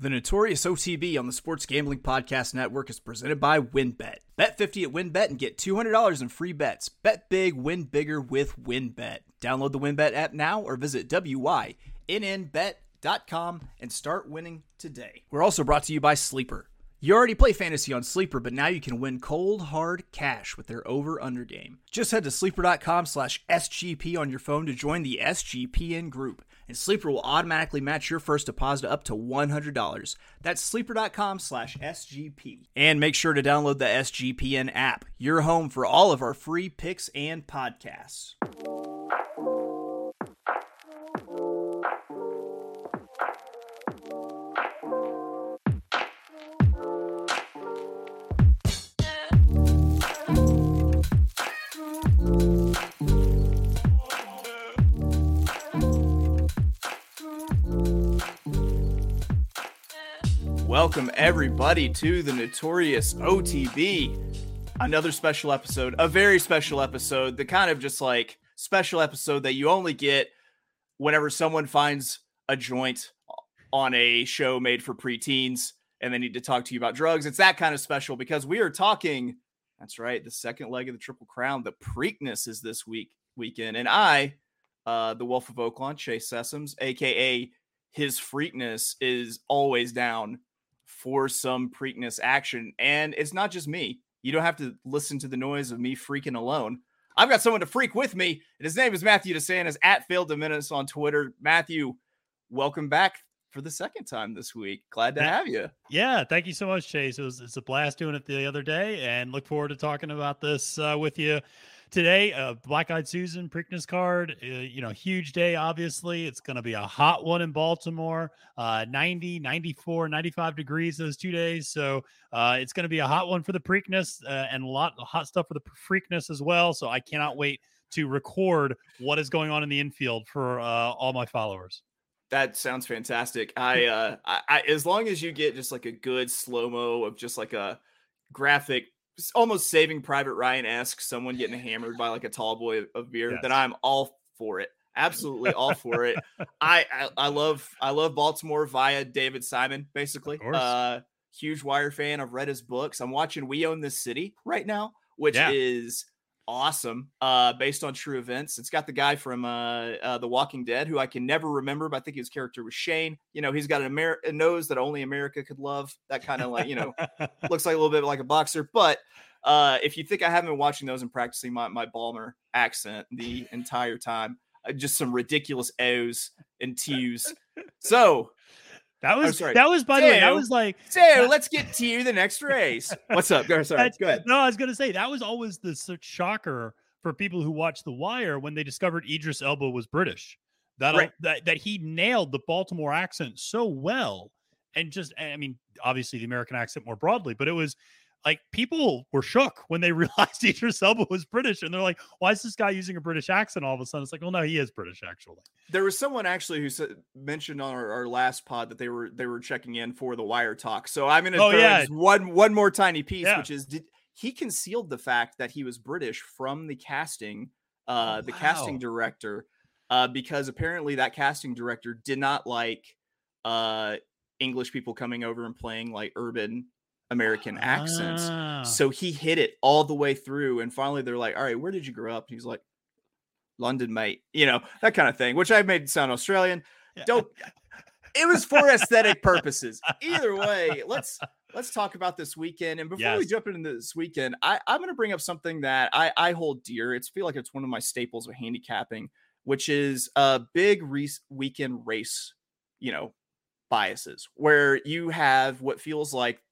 The Notorious OTB on the Sports Gambling Podcast Network is presented by WynnBET. Bet 50 at WynnBET and get $200 in free bets. Bet big, win bigger with WynnBET. Download the WynnBET app now or visit wynnbet.com and start winning today. We're also brought to you by Sleeper. You already play fantasy on Sleeper, but now you can win cold, hard cash with their over-under game. Just head to sleeper.com/SGP on your phone to join the SGPN group, and Sleeper will automatically match your first deposit up to $100. That's sleeper.com/SGP. And make sure to download the SGPN app, your home for all of our free picks and podcasts. Welcome, everybody, to the Notorious OTB. Another special episode, a very special episode, the kind of just like special episode that you only get whenever someone finds a joint on a show made for preteens and they need to talk to you about drugs. It's that kind of special because we are talking, that's right, the second leg of the Triple Crown. The Preakness is this weekend. And I, the Wolf of Oaklawn, Chase Sessoms, a.k.a. his Freakness, is always down for some Preakness action. And it's not just me. You don't have to listen to the noise of me freaking alone. I've got someone to freak with me, and his name is Matthew DeSantis, at @FailedToMinutes on Twitter. Matthew, welcome back for the second time this week. Glad to have you. Yeah, thank you so much, Chase. It's a blast doing it the other day, and look forward to talking about this with you today. Black Eyed Susan, Preakness card, huge day, obviously. It's going to be a hot one in Baltimore, 90, 94, 95 degrees those 2 days. So it's going to be a hot one for the Preakness and a lot of hot stuff for the Freakness as well. So I cannot wait to record what is going on in the infield for all my followers. That sounds fantastic. I as long as you get just like a good slow-mo of just like a graphic, it's almost Saving Private Ryan-esque, someone getting hammered by like a tall boy of beer, yes, then I'm all for it. Absolutely all for it. I love Baltimore via David Simon, basically. Huge Wire fan. I've read his books. I'm watching We Own This City right now, which is awesome, based on true events. It's got the guy from The Walking Dead, who I can never remember, but I think his character was Shane. You know, he's got an a nose that only America could love. That kind of like, you know, looks like a little bit like a boxer, but if you think I haven't been watching those and practicing my Balmer accent the entire time, just some ridiculous O's and T's. So that was by the way, that was like, so let's get to you the next race. What's up? Go ahead. No, I was going to say, that was always the shocker for people who watched The Wire when they discovered Idris Elba was British, that he nailed the Baltimore accent so well. And just, I mean, obviously the American accent more broadly, but it was, like, people were shook when they realized Idris Elba was British, and they're like, why is this guy using a British accent all of a sudden? It's like, well, no, he is British, actually. There was someone actually who mentioned on our last pod that they were checking in for the Wire talk. So I'm going to one more tiny piece, which is, he concealed the fact that he was British from the casting, the casting director, because apparently that casting director did not like English people coming over and playing like urban American accents. So he hit it all the way through, and finally they're like, all right, where did you grow up? And he's like, London, mate, you know, that kind of thing, which I made sound Australian. It was for aesthetic purposes. Either way, let's talk about this weekend. And before we jump into this weekend, I'm going to bring up something that I hold dear. It's feel like it's one of my staples of handicapping, which is a big weekend race, you know, biases, where you have what feels like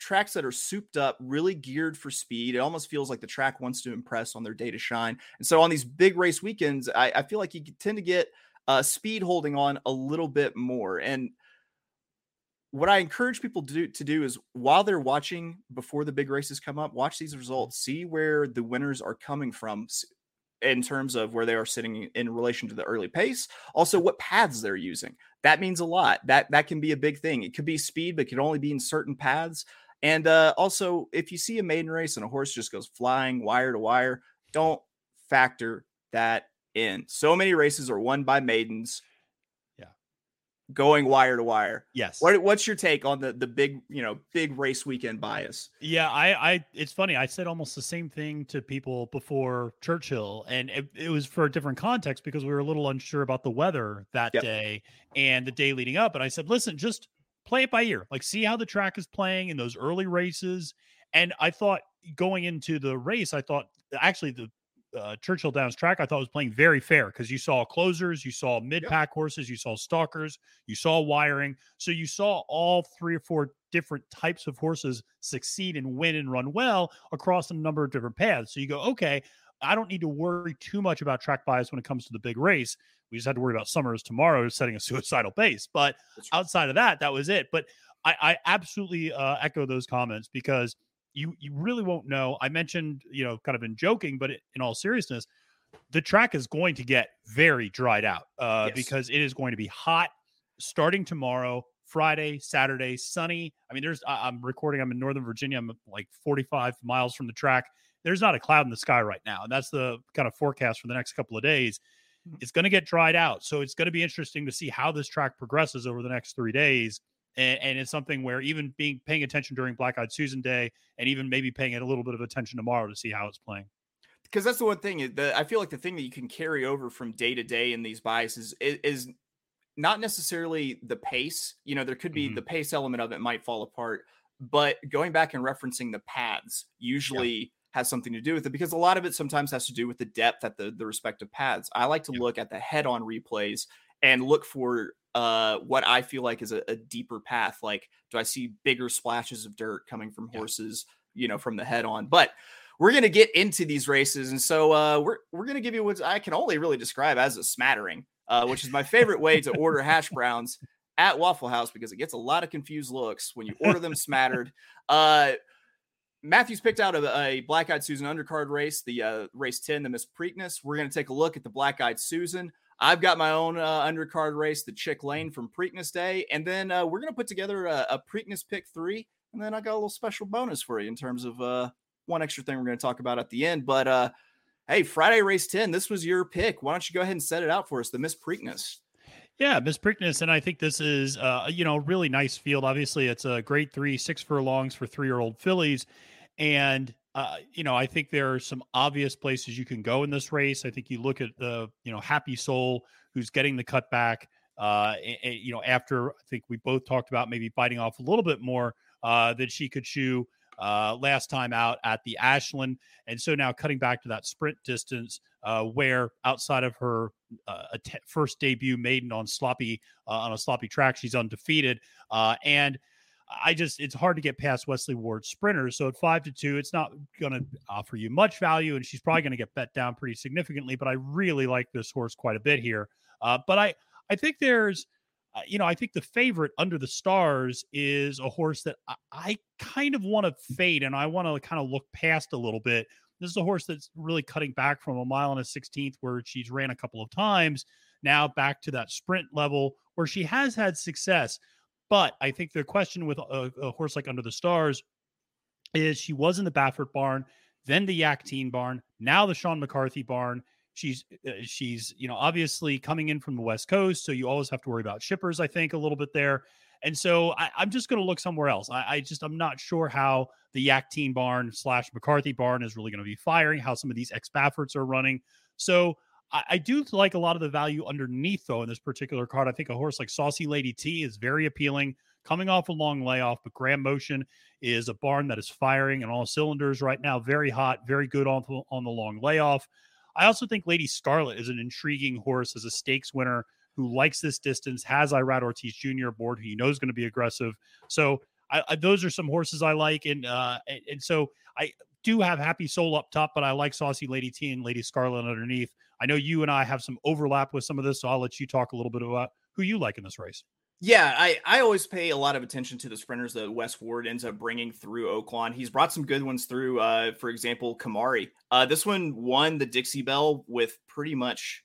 tracks that are souped up, really geared for speed. It almost feels like the track wants to impress on their day to shine. And so on these big race weekends, I feel like you tend to get speed holding on a little bit more. And what I encourage people to do is, while they're watching, before the big races come up, watch these results, see where the winners are coming from in terms of where they are sitting in relation to the early pace. Also, what paths they're using. That means a lot. That can be a big thing. It could be speed, but it can only be in certain paths. And also, if you see a maiden race and a horse just goes flying wire to wire, don't factor that in. So many races are won by maidens. Yeah. going wire to wire. Yes. What's your take on the big race weekend bias? Yeah, I it's funny. I said almost the same thing to people before Churchill, and it was for a different context because we were a little unsure about the weather that day and the day leading up. And I said, listen, just play it by ear. Like, see how the track is playing in those early races. And I thought going into the race, I thought actually the Churchill Downs track, I thought was playing very fair because you saw closers, you saw mid-pack horses, you saw stalkers, you saw wiring. So you saw all three or four different types of horses succeed and win and run well across a number of different paths. So you go, okay, I don't need to worry too much about track bias when it comes to the big race. We just had to worry about Summers tomorrow setting a suicidal pace. But outside of that, that was it. But I absolutely echo those comments because you really won't know. I mentioned, kind of in joking, but in all seriousness, the track is going to get very dried out because it is going to be hot starting tomorrow, Friday, Saturday, sunny. I mean, I'm in Northern Virginia. I'm like 45 miles from the track. There's not a cloud in the sky right now. And that's the kind of forecast for the next couple of days. It's going to get dried out. So it's going to be interesting to see how this track progresses over the next 3 days. And it's something where even paying attention during Black Eyed Susan Day and even maybe paying it a little bit of attention tomorrow to see how it's playing. Because that's the one thing that I feel like the thing that you can carry over from day to day in these biases is not necessarily the pace. There could be the pace element of it might fall apart, but going back and referencing the paths usually has something to do with it, because a lot of it sometimes has to do with the depth at the respective paths. I like to look at the head-on replays and look for what I feel like is a deeper path. Like, do I see bigger splashes of dirt coming from horses, from the head on? But we're going to get into these races. And so we're going to give you what I can only really describe as a smattering, which is my favorite way to order hash browns at Waffle House, because it gets a lot of confused looks when you order them smattered. Matthew's picked out a Black Eyed Susan undercard race, the race 10, the Miss Preakness. We're going to take a look at the Black Eyed Susan. I've got my own undercard race, the Chick Lane from Preakness Day. And then we're going to put together a Preakness pick 3. And then I got a little special bonus for you in terms of one extra thing we're going to talk about at the end. But hey, Friday race 10, this was your pick. Why don't you go ahead and set it out for us, the Miss Preakness. Yeah, Miss Preakness. And I think this is, a really nice field. Obviously, it's a grade 3, 6 furlongs for 3-year-old fillies. And I think there are some obvious places you can go in this race. I think you look at the, Happy Soul, who's getting the cutback, after I think we both talked about maybe biting off a little bit more than she could chew last time out at the Ashland. And so now cutting back to that sprint distance where outside of her first debut maiden on a sloppy track, she's undefeated. And it's hard to get past Wesley Ward's sprinter. So at 5-2, it's not going to offer you much value, and she's probably going to get bet down pretty significantly, but I really like this horse quite a bit here. But I think there's, I think the favorite Under the Stars is a horse that I kind of want to fade, and I want to kind of look past a little bit. This is a horse that's really cutting back from 1 mile and 1/16 where she's ran a couple of times, now back to that sprint level where she has had success. But I think the question with a horse like Under the Stars is she was in the Baffert barn, then the Yakteen barn, now the Sean McCarthy barn. She's obviously coming in from the West Coast, so you always have to worry about shippers, I think, a little bit there. And so I'm just going to look somewhere else. I'm not sure how the Yakteen barn / McCarthy barn is really going to be firing, how some of these ex-Bafferts are running. So I do like a lot of the value underneath, though, in this particular card. I think a horse like Saucy Lady T is very appealing, coming off a long layoff, but Graham Motion is a barn that is firing on all cylinders right now. Very hot, very good on the long layoff. I also think Lady Scarlet is an intriguing horse as a stakes winner who likes this distance, has Irad Ortiz Jr. aboard, who you know is going to be aggressive. So those are some horses I like, and so I do have Happy Soul up top, but I like Saucy Lady T and Lady Scarlet underneath. I know you and I have some overlap with some of this, so I'll let you talk a little bit about who you like in this race. Yeah, I always pay a lot of attention to the sprinters that Wes Ward ends up bringing through Oaklawn. He's brought some good ones through, for example, Kamari. This one won the Dixie Bell with pretty much,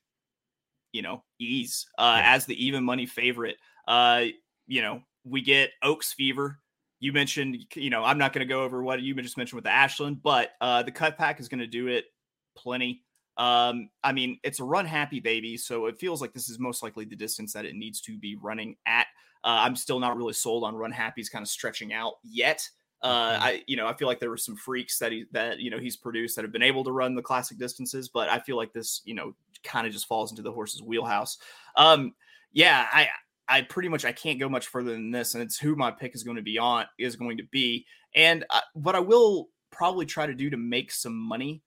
ease as the even money favorite. We get Oaks Fever. You mentioned, I'm not going to go over what you just mentioned with the Ashland, but the cutback is going to do it plenty. I mean, it's a run-happy baby, so it feels like this is most likely the distance that it needs to be running at. I'm still not really sold on run-happy's kind of stretching out yet. I feel like there were some freaks that he's produced that have been able to run the classic distances, but I feel like this, kind of just falls into the horse's wheelhouse. I pretty much, I can't go much further than this, and it's who my pick is going to be. And what I will probably try to do to make some money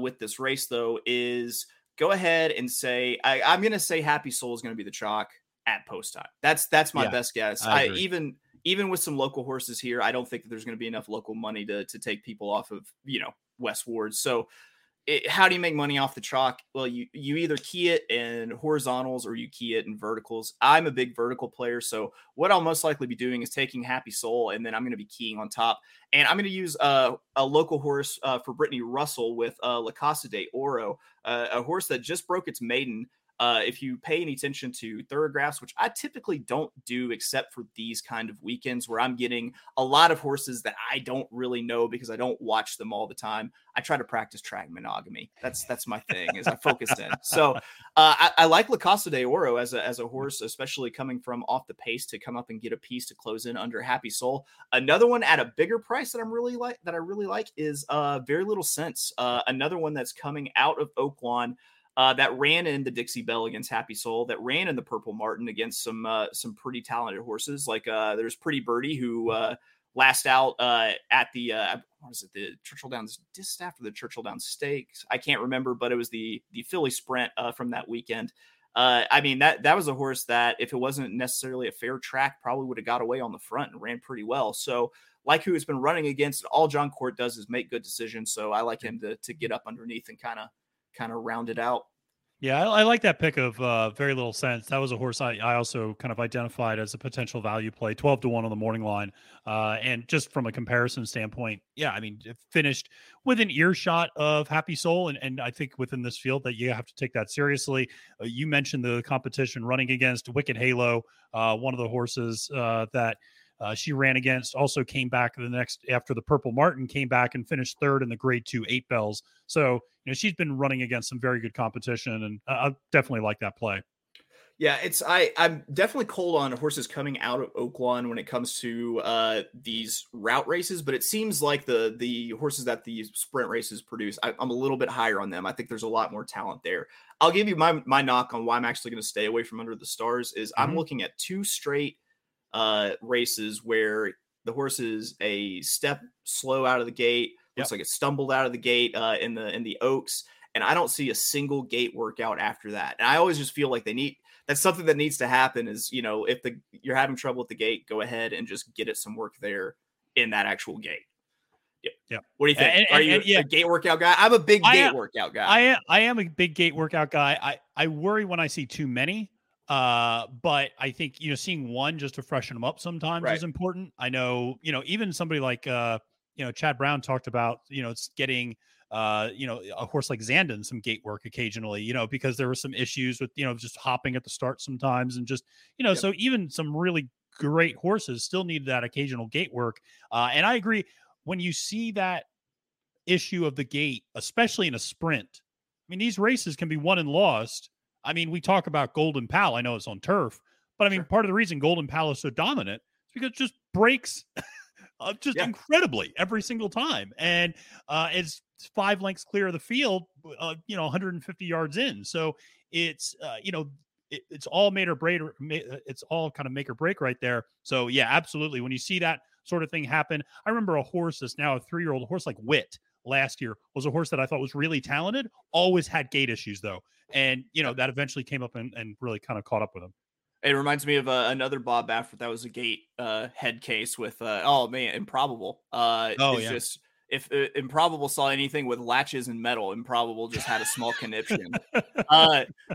with this race, though, is go ahead and say, I'm going to say Happy Soul is going to be the chalk at post time. That's my best guess. Even with some local horses here, I don't think that there's going to be enough local money to take people off of, West Ward. So how do you make money off the chalk? Well, you either key it in horizontals or you key it in verticals. I'm a big vertical player. So what I'll most likely be doing is taking Happy Soul, and then I'm going to be keying on top. And I'm going to use a local horse for Brittany Russell with La Casa de Oro, a horse that just broke its maiden. If you pay any attention to thoroughgraphs, which I typically don't do except for these kind of weekends where I'm getting a lot of horses that I don't really know because I don't watch them all the time. I try to practice track monogamy. That's my thing, is I focused in. So I like La Casa de Oro as a horse, especially coming from off the pace to come up and get a piece to close in under Happy Soul. Another one at a bigger price that I really like is Very Little Sense. Another one that's coming out of Oaklawn. That ran in the Dixie Bell against Happy Soul, that ran in the Purple Martin against some pretty talented horses. Like there's Pretty Birdie, who last out at the the Churchill Downs, just after the Churchill Downs Stakes. I can't remember, but it was the Philly Sprint from that weekend. I mean, that was a horse that, if it wasn't necessarily a fair track, probably would have got away on the front and ran pretty well. So, like who it's been running against, all John Court does is make good decisions. So I like him to get up underneath and kind of round it out. Yeah, I like that pick of Very Little Sense. That was a horse I also kind of identified as a potential value play, 12-1 on the morning line. And just from a comparison standpoint, yeah, I mean, it finished within earshot of Happy Soul. And I think within this field that you have to take that seriously. You mentioned the competition running against Wicked Halo, one of the horses that she ran against, also came back after the Purple Martin, came back and finished third in the grade 2 8 bells. So, she's been running against some very good competition, and I definitely like that play. Yeah. I'm definitely cold on horses coming out of Oaklawn when it comes to these route races, but it seems like the horses that the sprint races produce, I'm a little bit higher on them. I think there's a lot more talent there. I'll give you my knock on why I'm actually going to stay away from Under the Stars is I'm looking at two straight races where the horse is a step slow out of the gate. Looks like it stumbled out of the gate in the Oaks, and I don't see a single gate workout after that. And I always just feel like that's something that needs to happen is, if you're having trouble at the gate, go ahead and just get it some work there in that actual gate. Yeah. What do you think? Are you a gate workout guy? I'm a big gate workout guy. I am a big gate workout guy. I worry when I see too many. But I think, seeing one just to freshen them up sometimes is important. I know, even somebody like, Chad Brown talked about, it's getting, a horse like Zandon some gate work occasionally, because there were some issues with, just hopping at the start sometimes and just, so even some really great horses still need that occasional gate work. And I agree, when you see that issue of the gate, especially in a sprint, I mean, these races can be won and lost. I mean, we talk about Golden Pal. I know it's on turf, but I mean, part of the reason Golden Pal is so dominant is because it just breaks incredibly every single time. And it's 5 lengths clear of the field, 150 yards in. So it's, it's all made or break. It's all kind of make or break right there. So yeah, absolutely. When you see that sort of thing happen, I remember a horse that's now a 3-year-old horse like Wit last year was a horse that I thought was really talented, always had gait issues though. And, that eventually came up and really kind of caught up with him. It reminds me of another Bob Baffert. That was a gate head case with, Improbable. Just, if Improbable saw anything with latches and metal, Improbable just had a small conniption.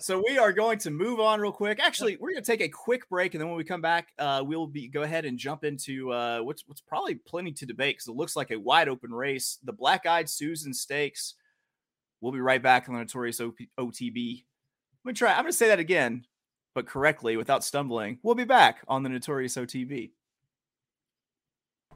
So we are going to move on real quick. Actually, we're going to take a quick break. And then when we come back, go ahead and jump into what's probably plenty to debate because it looks like a wide open race. The Black Eyed Susan Stakes. We'll be right back on the Notorious OTB. I'm going to say that again, but correctly without stumbling. We'll be back on the Notorious OTB.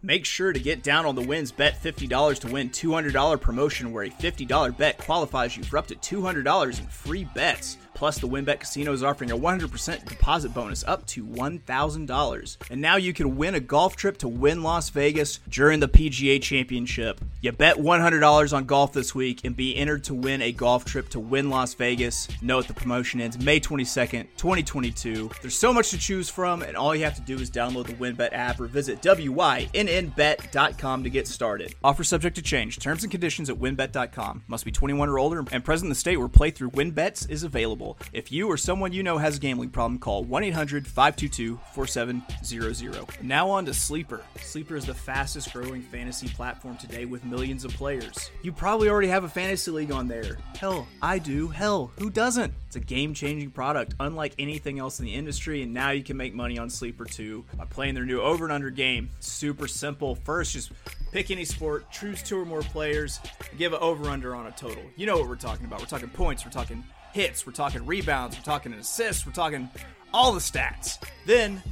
Make sure to get down on the WynnBET $50 to win $200 promotion, where a $50 bet qualifies you for up to $200 in free bets. Plus, the WynnBET Casino is offering a 100% deposit bonus up to $1,000. And now you can win a golf trip to Wynn Las Vegas during the PGA Championship. You bet $100 on golf this week and be entered to win a golf trip to Wynn Las Vegas. Note the promotion ends May 22nd, 2022. There's so much to choose from, and all you have to do is download the WynnBET app or visit wynnbet.com to get started. Offer subject to change. Terms and conditions at wynnbet.com. Must be 21 or older and present in the state where playthrough WynnBETs is available. If you or someone you know has a gambling problem, call 1-800-522-4700. Now on to Sleeper. Sleeper is the fastest growing fantasy platform today with millions of players. You probably already have a fantasy league on there. Hell, I do. Hell, who doesn't? It's a game-changing product unlike anything else in the industry, and now you can make money on Sleeper too by playing their new over and under game. Super simple. First, just pick any sport, choose two or more players, and give an over under on a total. You know what we're talking about. We're talking points, we're talking hits, we're talking rebounds, we're talking assists, we're talking all the stats. Then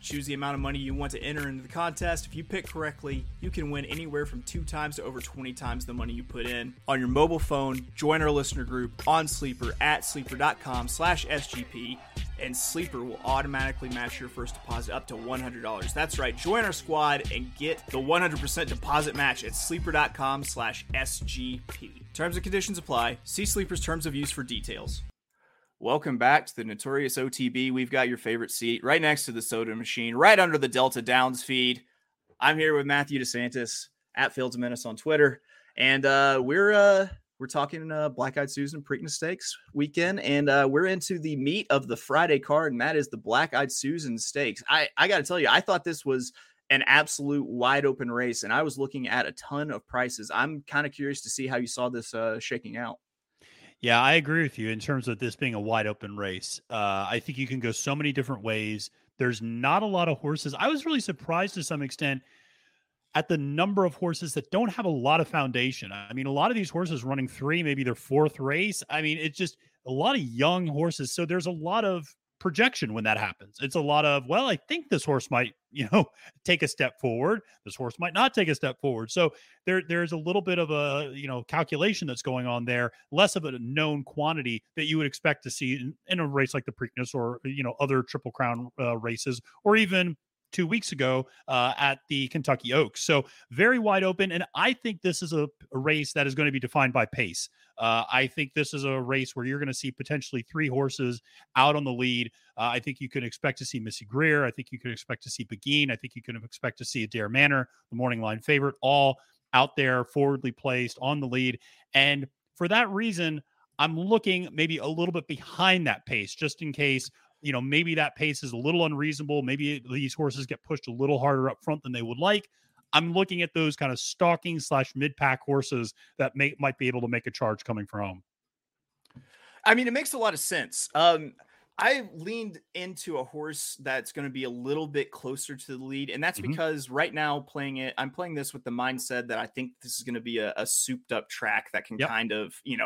choose the amount of money you want to enter into the contest. If you pick correctly, you can win anywhere from 2 times to over 20 times the money you put in. On your mobile phone, join our listener group on Sleeper at sleeper.com/SGP, and Sleeper will automatically match your first deposit up to $100. That's right, join our squad and get the 100% deposit match at sleeper.com/SGP. Terms and conditions apply. See Sleeper's terms of use for details. Welcome back to the Notorious OTB. We've got your favorite seat right next to the soda machine, right under the Delta Downs feed. I'm here with Matthew DeSantis at Fields of Menace on Twitter, and we're talking Black Eyed Susan Preakness Stakes weekend, and we're into the meat of the Friday card, and that is the Black Eyed Susan Stakes. I got to tell you, I thought this was an absolute wide open race, and I was looking at a ton of prices. I'm kind of curious to see how you saw this shaking out. Yeah, I agree with you in terms of this being a wide open race. I think you can go so many different ways. There's not a lot of horses. I was really surprised to some extent at the number of horses that don't have a lot of foundation. I mean, a lot of these horses running 3, maybe their 4th race. I mean, it's just a lot of young horses. So there's a lot of projection when that happens. It's a lot of, well, I think this horse might, take a step forward. This horse might not take a step forward. So there's a little bit of a, calculation that's going on there, less of a known quantity that you would expect to see in a race like the Preakness or, other Triple Crown races, or even 2 weeks ago at the Kentucky Oaks. So very wide open. And I think this is a race that is going to be defined by pace. I think this is a race where you're going to see potentially 3 horses out on the lead. I think you can expect to see Missy Greer. I think you can expect to see Beguine. I think you can expect to see Adair Manor, the morning line favorite, all out there forwardly placed on the lead. And for that reason, I'm looking maybe a little bit behind that pace, just in case maybe that pace is a little unreasonable. Maybe these horses get pushed a little harder up front than they would like. I'm looking at those kind of stalking / mid-pack horses that might be able to make a charge coming from home. I mean, it makes a lot of sense. I leaned into a horse that's going to be a little bit closer to the lead, and that's because right now I'm playing this with the mindset that I think this is going to be a souped-up track that can kind of be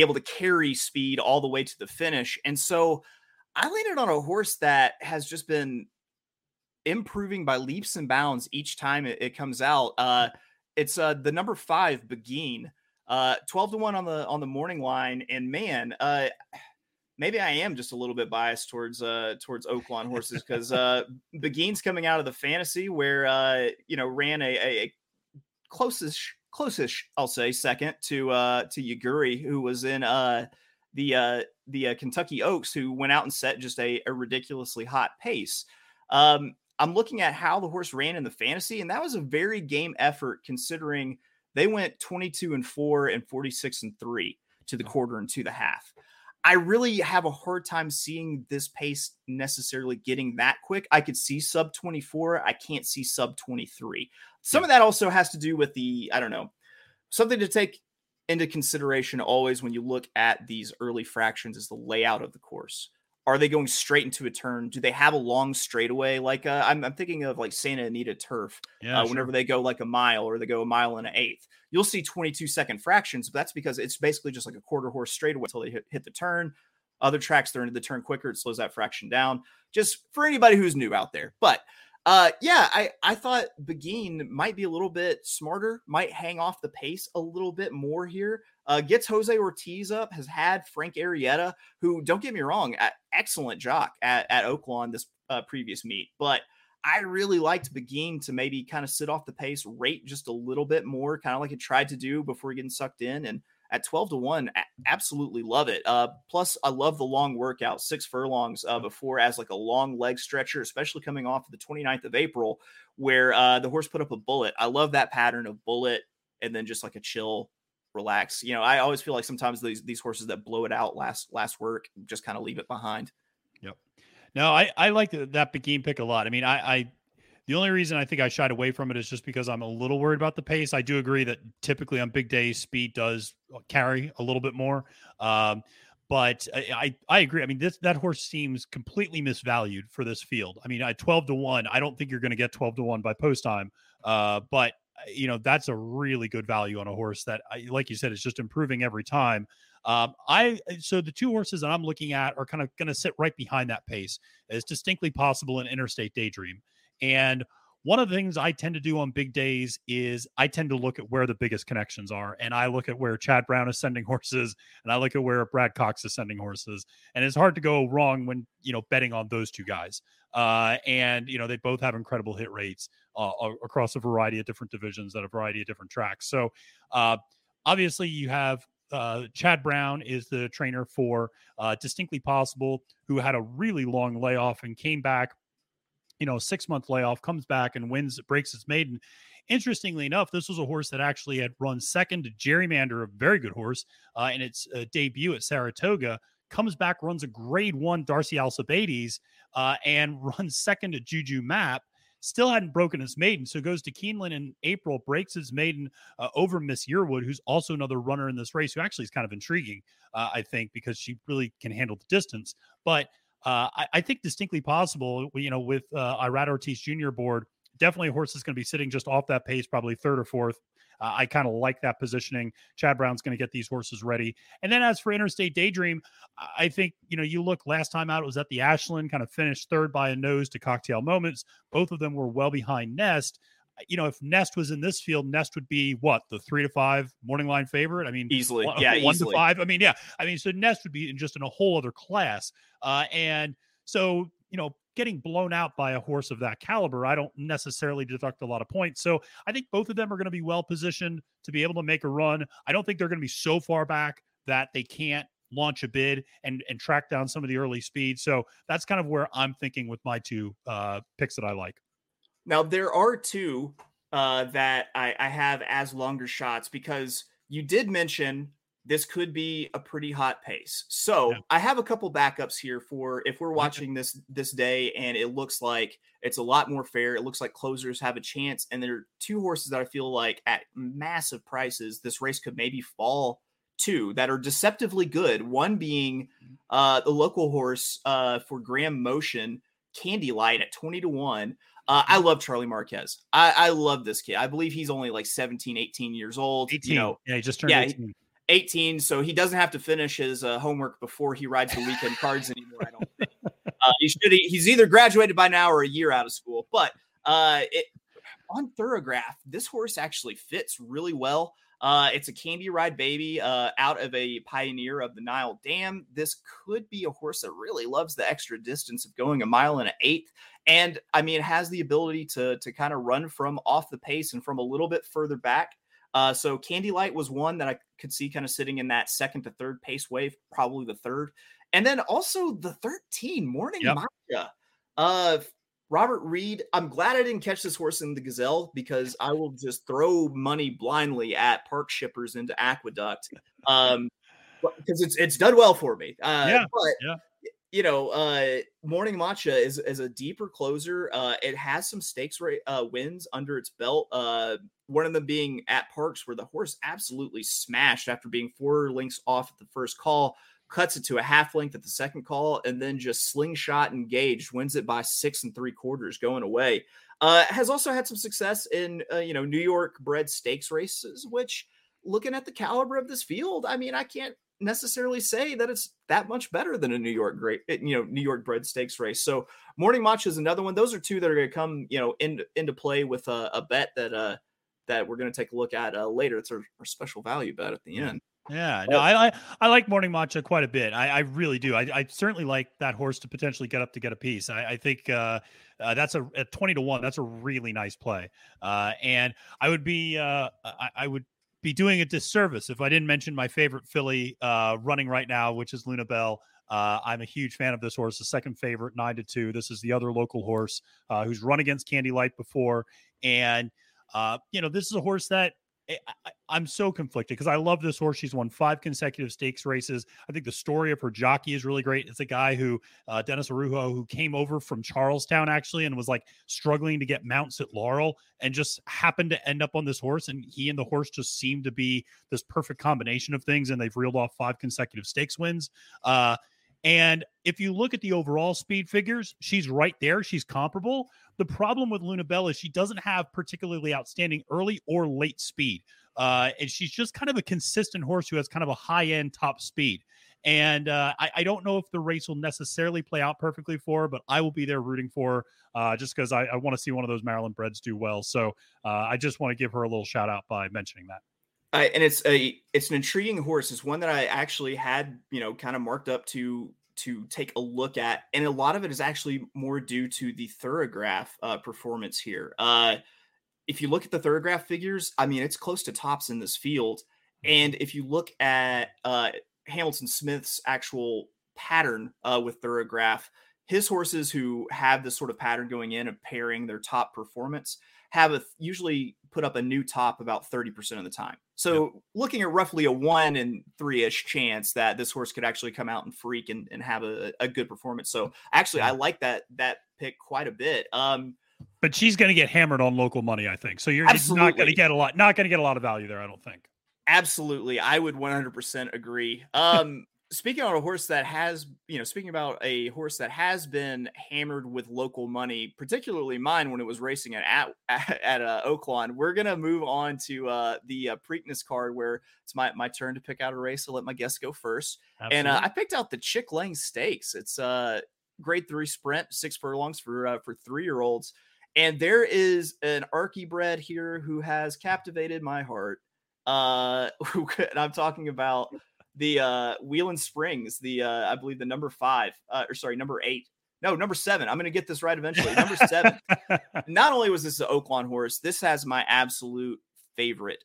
able to carry speed all the way to the finish. And so I landed on a horse that has just been improving by leaps and bounds each time it comes out. It's the number 5 Beguine, 12-1 on the morning line. And man, maybe I am just a little bit biased towards Oaklawn horses, because Beguine's coming out of the fantasy where ran a close-ish, I'll say, second to Yaguri, who was in the Kentucky Oaks, who went out and set just a ridiculously hot pace. I'm looking at how the horse ran in the fantasy, and that was a very game effort, considering they went 22-4 and 46-3 to the quarter and to the half. I really have a hard time seeing this pace necessarily getting that quick. I could see sub 24. I can't see sub 23. Some of that also has to do with something to take into consideration always when you look at these early fractions is the layout of the course. Are they going straight into a turn? Do they have a long straightaway? Like I'm thinking of like Santa Anita turf. Whenever they go like a mile, or they go a mile and an eighth, you'll see 22-second fractions, but that's because it's basically just like a quarter horse straightaway until they hit the turn. Other tracks, they're into the turn quicker. It slows that fraction down, just for anybody who's new out there. But I thought Beguine might be a little bit smarter, might hang off the pace a little bit more here. Gets Jose Ortiz up, has had Frank Arrieta, who, don't get me wrong, excellent jock at Oaklawn this previous meet. But I really liked Beguine to maybe kind of sit off the pace, rate just a little bit more, kind of like it tried to do before getting sucked in. And at 12-1, I absolutely love it. Plus, I love the long workout, 6 furlongs before as like a long leg stretcher, especially coming off the 29th of April, where the horse put up a bullet. I love that pattern of bullet and then just like a chill, relax. You know, I always feel like sometimes these horses that blow it out last work just kind of leave it behind. Yep. No, I like that Beguine pick a lot. I mean, I the only reason I think I shied away from it is just because I'm a little worried about the pace. I do agree that typically on big days, speed does carry a little bit more. But I agree. I mean, that horse seems completely misvalued for this field. I mean, at 12-1, I don't think you're going to get 12-1 by post time. But you know, that's a really good value on a horse that, like you said, is just improving every time. So the two horses that I'm looking at are kind of going to sit right behind that pace as Distinctly Possible in Interstate Daydream. And one of the things I tend to do on big days is I tend to look at where the biggest connections are. And I look at where Chad Brown is sending horses, and I look at where Brad Cox is sending horses. And it's hard to go wrong when, you know, betting on those two guys. And, you know, they both have incredible hit rates across a variety of different divisions at a variety of different tracks. So obviously you have Chad Brown is the trainer for Distinctly Possible, who had a really long layoff and came back, you know, 6-month layoff, comes back and wins, breaks his maiden. Interestingly enough, this was a horse that actually had run second to Gerrymander, a very good horse, in its debut at Saratoga, comes back, runs a Grade 1 Darcy Alcibiades, and runs second to Juju Map. Still hadn't broken his maiden, so goes to Keeneland in April, breaks his maiden over Miss Yearwood, who's also another runner in this race, who actually is kind of intriguing, I think, because she really can handle the distance. But I think Distinctly Possible, you know, with Irad Ortiz Jr. board, definitely a horse that's going to be sitting just off that pace, probably third or fourth. I kind of like that positioning. Chad Brown's going to get these horses ready. And then as for Interstate Daydream, I think, you know, you look last time out, it was at the Ashland, kind of finished third by a nose to Cocktail Moments. Both of them were well behind Nest. You know, if Nest was in this field, Nest would be what, the 3-5 morning line favorite? I mean, easily. One easily. To five. I mean, yeah. I mean, so Nest would be in a whole other class. And so, you know, getting blown out by a horse of that caliber, I don't necessarily deduct a lot of points. So I think both of them are going to be well positioned to be able to make a run. I don't think they're going to be so far back that they can't launch a bid and track down some of the early speed. So that's kind of where I'm thinking with my two picks that I like. Now, there are two that I have as longer shots, because you did mention this could be a pretty hot pace. So yeah. I have a couple backups here for if we're watching this day and it looks like it's a lot more fair. It looks like closers have a chance. And there are two horses that I feel like at massive prices, this race could maybe fall to, that are deceptively good. One being the local horse for Graham Motion, Candy Light at 20-1. I love Charlie Marquez. I love this kid. I believe he's only like 17, 18 years old. 18. You know, yeah, he just turned 18. 18, so he doesn't have to finish his homework before he rides the weekend cards anymore, I don't think. He's either graduated by now or a year out of school. But on Thorograph, this horse actually fits really well. It's a Candy Ride baby out of a Pioneer of the Nile Dam. This could be a horse that really loves the extra distance of going 1.8 miles. And, I mean, it has the ability to kind of run from off the pace and from a little bit further back. So Candy Light was one that I could see kind of sitting in that second to third pace wave, probably the third. And then also the 13, Morning Maya. Robert Reed, I'm glad I didn't catch this horse in the Gazelle, because I will just throw money blindly at park shippers into Aqueduct, because it's done well for me. You know, Morning Matcha is a deeper closer. It has some stakes wins under its belt. One of them being at Parks, where the horse absolutely smashed after being 4 lengths off at the first call, cuts it to a 0.5 length at the second call, and then just slingshot engaged, wins it by 6 3/4 going away. Has also had some success in, you know, New York bred stakes races, which, looking at the caliber of this field, I mean, I can't necessarily say that it's that much better than a New York great, you know, New York bred stakes race. So Morning Matcha is another one. Those are two that are going to come, you know, into play with a bet that we're going to take a look at later. It's our special value bet at the end. Yeah, no, I like Morning Matcha quite a bit. I really do. I certainly like that horse to potentially get up to get a piece. I think that's a 20-1. That's a really nice play. And I would be I would be doing a disservice if I didn't mention my favorite filly running right now, which is Luna Bell. I'm a huge fan of this horse, the second favorite, 9-2. This is the other local horse who's run against Candy Light before, and you know, this is a horse that I'm so conflicted because I love this horse. She's won 5 consecutive stakes races. I think the story of her jockey is really great. It's a guy who, Dennis Arujo, who came over from Charlestown actually and was like struggling to get mounts at Laurel and just happened to end up on this horse. And he and the horse just seemed to be this perfect combination of things. And they've reeled off 5 consecutive stakes wins. And if you look at the overall speed figures, she's right there. She's comparable. The problem with Luna Bell is she doesn't have particularly outstanding early or late speed. And she's just kind of a consistent horse who has kind of a high-end top speed. And I don't know if the race will necessarily play out perfectly for her, but I will be there rooting for her just because I want to see one of those Maryland breds do well. So I just want to give her a little shout-out by mentioning that. And it's an intriguing horse. It's one that I actually had, you know, kind of marked up to take a look at. And a lot of it is actually more due to the Thorograph performance here. If you look at the Thorograph figures, I mean, it's close to tops in this field. And if you look at Hamilton Smith's actual pattern with Thorograph, his horses who have this sort of pattern going in of pairing their top performance have usually put up a new top about 30% of the time. So looking at roughly a 1 in 3-ish chance that this horse could actually come out and freak and have a good performance. So actually I like that pick quite a bit. But she's going to get hammered on local money, I think. So you're just not going to get a lot of value there, I don't think. Absolutely. I would 100% agree. Speaking about a horse that has been hammered with local money, particularly mine when it was racing at Oaklawn, we're going to move on to the Preakness card where it's my turn to pick out a race. So let my guests go first. Absolutely. And I picked out the Chick Lang Stakes. It's a grade 3 sprint, 6 furlongs for 3-year-olds. And there is an Archie bred here who has captivated my heart. And I'm talking about the Wheeland Springs, I believe the number 7. I'm going to get this right eventually. Number 7. Not only was this an Oaklawn horse, this has my absolute favorite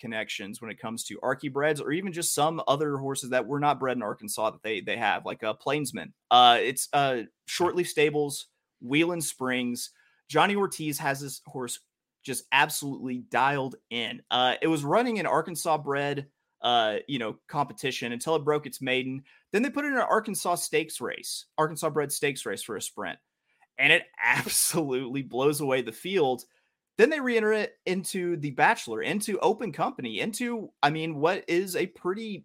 connections when it comes to Archie breds or even just some other horses that were not bred in Arkansas that they have, like a Plainsman. It's Shortleaf Stables, Wheeland Springs. Johnny Ortiz has this horse just absolutely dialed in. It was running an Arkansas bred competition until it broke its maiden. Then they put it in an Arkansas bred stakes race for a sprint. And it absolutely blows away the field. Then they re-enter it into the Bachelor, into Open Company, what is a pretty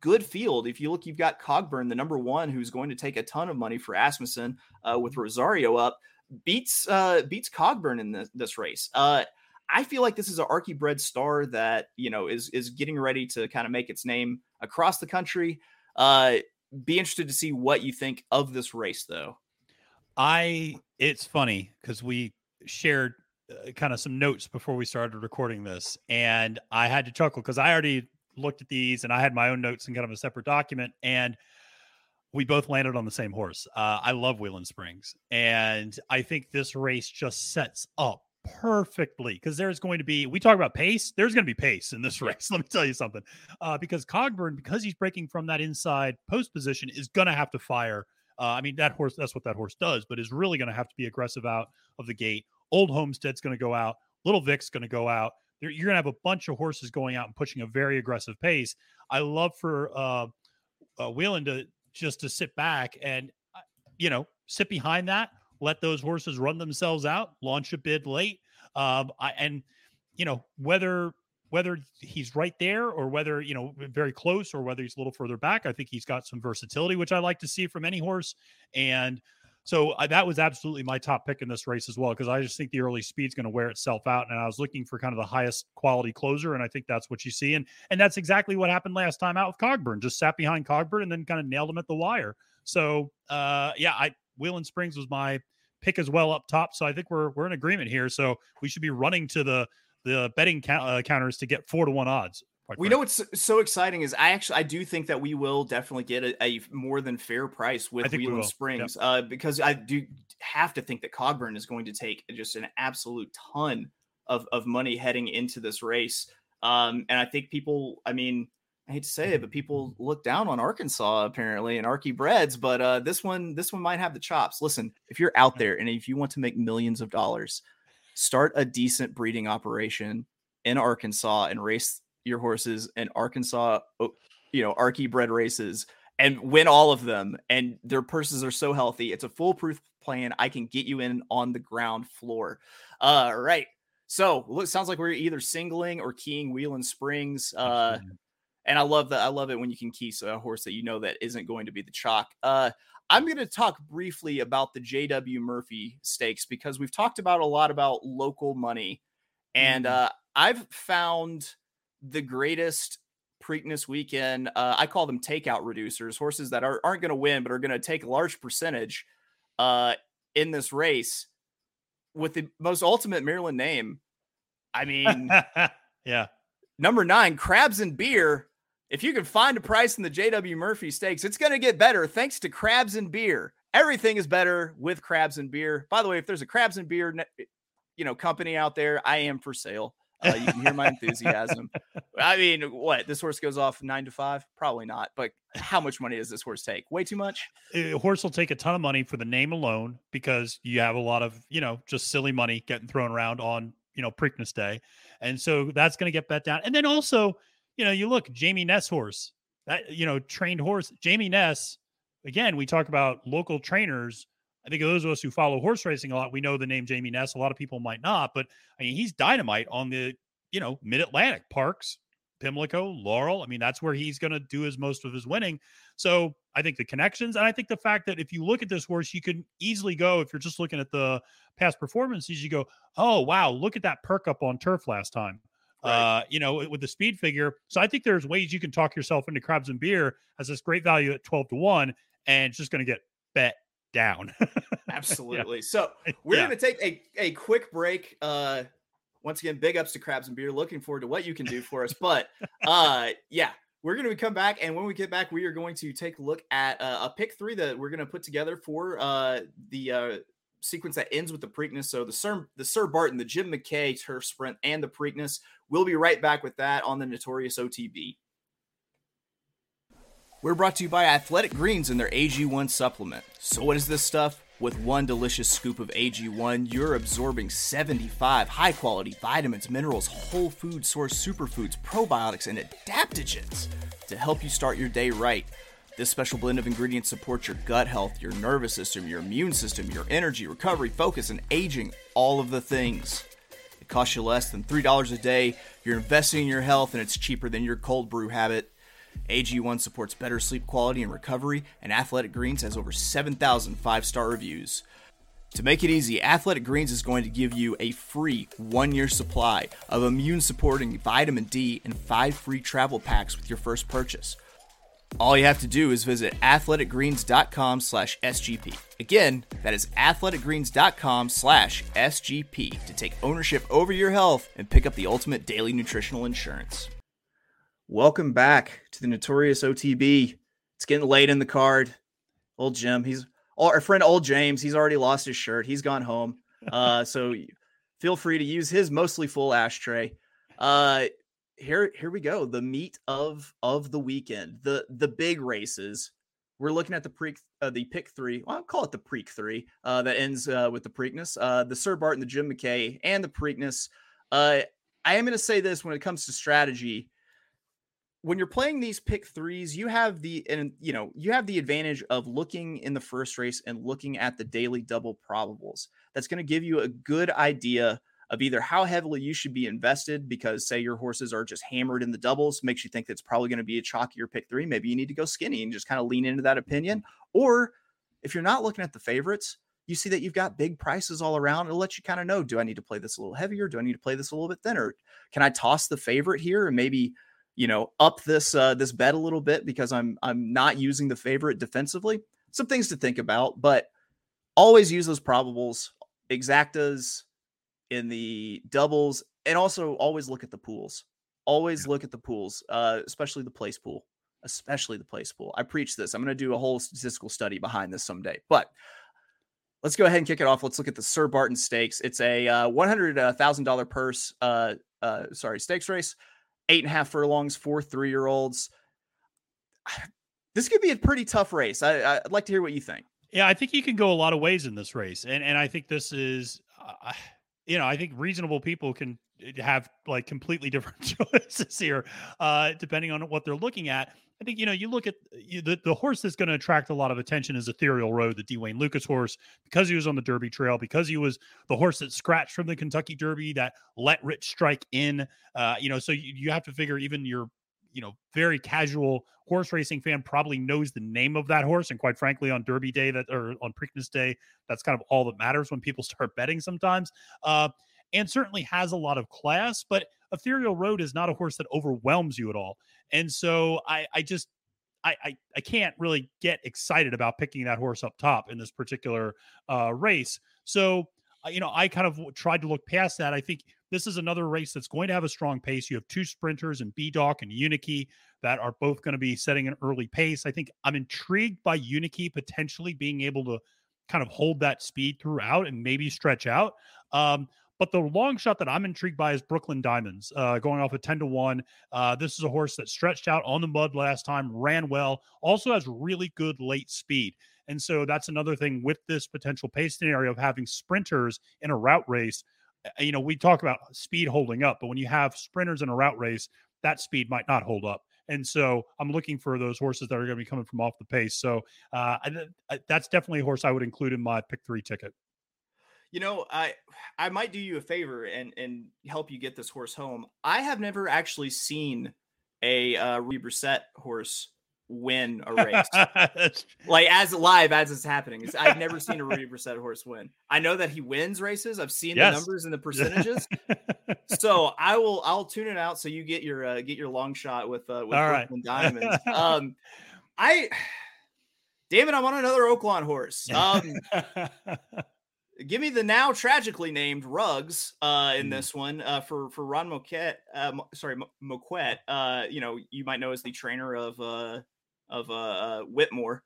good field. If you look, you've got Cogburn, the number 1, who's going to take a ton of money for Asmussen with Rosario up, beats Cogburn in this race. I feel like this is an Archie bred star that, you know, is getting ready to kind of make its name across the country. Be interested to see what you think of this race, though. It's funny because we shared kind of some notes before we started recording this, and I had to chuckle because I already looked at these and I had my own notes in kind of a separate document, and we both landed on the same horse. I love Wheeland Springs, and I think this race just sets up perfectly because there's going to be, we talk about pace, there's going to be pace in this race. Let me tell you something, because Cogburn, because he's breaking from that inside post position, is going to have to fire. That horse, that's what that horse does, but is really going to have to be aggressive out of the gate. Old Homestead's going to go out. Little Vic's going to go out. You're going to have a bunch of horses going out and pushing a very aggressive pace. I love for Wheeland to sit back and, sit behind that. Let those horses run themselves out, launch a bid late. Whether he's right there or whether, very close or whether he's a little further back, I think he's got some versatility, which I like to see from any horse. And So that was absolutely my top pick in this race as well, because I just think the early speed's going to wear itself out. And I was looking for kind of the highest quality closer. And I think that's what you see. And that's exactly what happened last time out with Cogburn. Just sat behind Cogburn and then kind of nailed him at the wire. So Wheeling Springs was my pick as well up top. So I think we're in agreement here. So we should be running to the betting counters to get 4-1 odds. We know what's so exciting is I do think that we will definitely get a more than fair price with Wheeling Springs, yep. Because I do have to think that Cogburn is going to take just an absolute ton of money heading into this race. And I think I hate to say it, but people look down on Arkansas apparently and Arky Breads, but this one might have the chops. Listen, if you're out there and if you want to make millions of dollars, start a decent breeding operation in Arkansas and race your horses and Arkansas, Arky bred races and win all of them. And their purses are so healthy. It's a foolproof plan. I can get you in on the ground floor. All right. So it sounds like we're either singling or keying Wheeling Springs. And I love that. I love it when you can key a horse that, that isn't going to be the chalk. I'm going to talk briefly about the JW Murphy stakes because we've talked about a lot about local money. And I've found the greatest Preakness weekend. I call them takeout reducers, horses that aren't going to win, but are going to take a large percentage in this race with the most ultimate Maryland name. I mean, yeah. Number 9, Crabs and Beer. If you can find a price in the JW Murphy stakes, it's going to get better. Thanks to Crabs and Beer. Everything is better with Crabs and Beer. By the way, if there's a Crabs and Beer, company out there, I am for sale. You can hear my enthusiasm. I mean, what? This horse goes off 9 to 5? Probably not. But how much money does this horse take? Way too much? A horse will take a ton of money for the name alone because you have a lot of, just silly money getting thrown around on, Preakness Day. And so that's going to get bet down. And then also, you look, Jamie Ness horse, that, trained horse. Jamie Ness, again, we talk about local trainers. I think those of us who follow horse racing a lot, we know the name Jamie Ness. A lot of people might not, but I mean, he's dynamite on the, Mid-Atlantic Parks, Pimlico, Laurel. I mean, that's where he's going to do his most of his winning. So I think the connections, and I think the fact that if you look at this horse, you can easily go, if you're just looking at the past performances, you go, oh, wow, look at that perk up on turf last time, right. With the speed figure. So I think there's ways you can talk yourself into Crabs and Beer as this great value at 12 to 1, and it's just going to get bet down. Absolutely. Yeah. So we're going to take a quick break. Once again, big ups to Crabs and Beer. Looking forward to what you can do for us. But we're going to come back. And when we get back, we are going to take a look at a pick 3 that we're going to put together for the sequence that ends with the Preakness. So the Sir Barton, the Jim McKay Turf Sprint, and the Preakness. We'll be right back with that on the Notorious OTB. We're brought to you by Athletic Greens and their AG1 supplement. So what is this stuff? With one delicious scoop of AG1, you're absorbing 75 high-quality vitamins, minerals, whole food source superfoods, probiotics, and adaptogens to help you start your day right. This special blend of ingredients supports your gut health, your nervous system, your immune system, your energy, recovery, focus, and aging, all of the things. It costs you less than $3 a day. You're investing in your health, and it's cheaper than your cold brew habit. AG1 supports better sleep quality and recovery, and Athletic Greens has over 7,000 five-star reviews. To make it easy, Athletic Greens is going to give you a free 1-year supply of immune-supporting vitamin D and 5 free travel packs with your first purchase. All you have to do is visit athleticgreens.com/SGP. Again, that is athleticgreens.com/SGP to take ownership over your health and pick up the ultimate daily nutritional insurance. Welcome back to the Notorious OTB. It's getting late in the card. Old Jim, our friend Old James, he's already lost his shirt. He's gone home. So feel free to use his mostly full ashtray. Here we go. The meat of the weekend. The big races. We're looking at the pick 3. Well, I'll call it the Preak 3 that ends with the Preakness. The Sir Barton, the Jim McKay, and the Preakness. I am going to say this when it comes to strategy. When you're playing these pick 3s, you have the advantage of looking in the first race and looking at the daily double probables. That's going to give you a good idea of either how heavily you should be invested because say your horses are just hammered in the doubles, makes you think that's probably going to be a chalkier pick 3. Maybe you need to go skinny and just kind of lean into that opinion, or If you're not looking at the favorites, you see that you've got big prices all around. It'll let you kind of know, do I need to play this a little heavier? Do I need to play this a little bit thinner? Can I toss the favorite here and maybe, you know, up this this bet a little bit because I'm not using the favorite defensively? Some things to think about, but always use those probables, exactas in the doubles, and also always look at the pools. Always look at the pools, especially the place pool. I preach this. I'm going to do a whole statistical study behind this someday, but let's go ahead and kick it off. Let's look at the Sir Barton Stakes. It's a $100,000 purse, stakes race, 8.5 furlongs, 4 3-year-olds. This could be a pretty tough race. I'd like to hear what you think. Yeah, I think you can go a lot of ways in this race. And I think this is, I think reasonable people can have like completely different choices here, depending on what they're looking at. I think, you look at the horse that's going to attract a lot of attention is Ethereal Road, the Dwayne Lucas horse, because he was on the Derby Trail, because he was the horse that scratched from the Kentucky Derby that let Rich Strike in. So you have to figure even your, very casual horse racing fan probably knows the name of that horse. And quite frankly, on Derby Day or on Preakness Day, that's kind of all that matters when people start betting sometimes. And certainly has a lot of class, but Ethereal Road is not a horse that overwhelms you at all. And so I can't really get excited about picking that horse up top in this particular race. So, I kind of tried to look past that. I think this is another race that's going to have a strong pace. You have two sprinters and B-Doc and Unikey that are both going to be setting an early pace. I think I'm intrigued by Unikey potentially being able to kind of hold that speed throughout and maybe stretch out. But the long shot that I'm intrigued by is Brooklyn Diamonds, going off at 10-1. This is a horse that stretched out on the mud last time, ran well, also has really good late speed. And so that's another thing with this potential pace scenario of having sprinters in a route race. We talk about speed holding up, but when you have sprinters in a route race, that speed might not hold up. And so I'm looking for those horses that are going to be coming from off the pace. So that's definitely a horse I would include in my pick 3 ticket. I might do you a favor and help you get this horse home. I have never actually seen a Rebrusette horse win a race. Like as live as it's happening. I've never seen a Rebrusette horse win. I know that he wins races. I've seen the numbers and the percentages. So I'll tune it out so you get your long shot with Brooklyn Diamonds. I want another Oaklawn horse. Give me the now tragically named Ruggs in this one for Ron Moquette. Moquette. You might know as the trainer of Whitmore.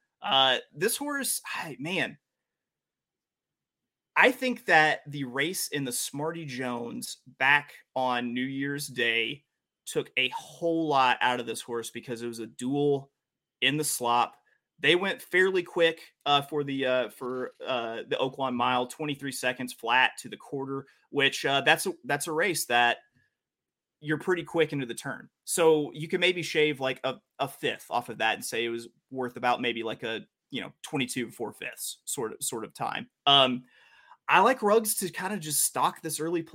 This horse, I think that the race in the Smarty Jones back on New Year's Day took a whole lot out of this horse because it was a duel in the slop. They went fairly quick for the Oaklawn Mile, 23 seconds flat to the quarter, which that's a race that you're pretty quick into the turn. So you can maybe shave like a fifth off of that and say it was worth about maybe like a 22 4/5 sort of time. I like Ruggs to kind of just stock this early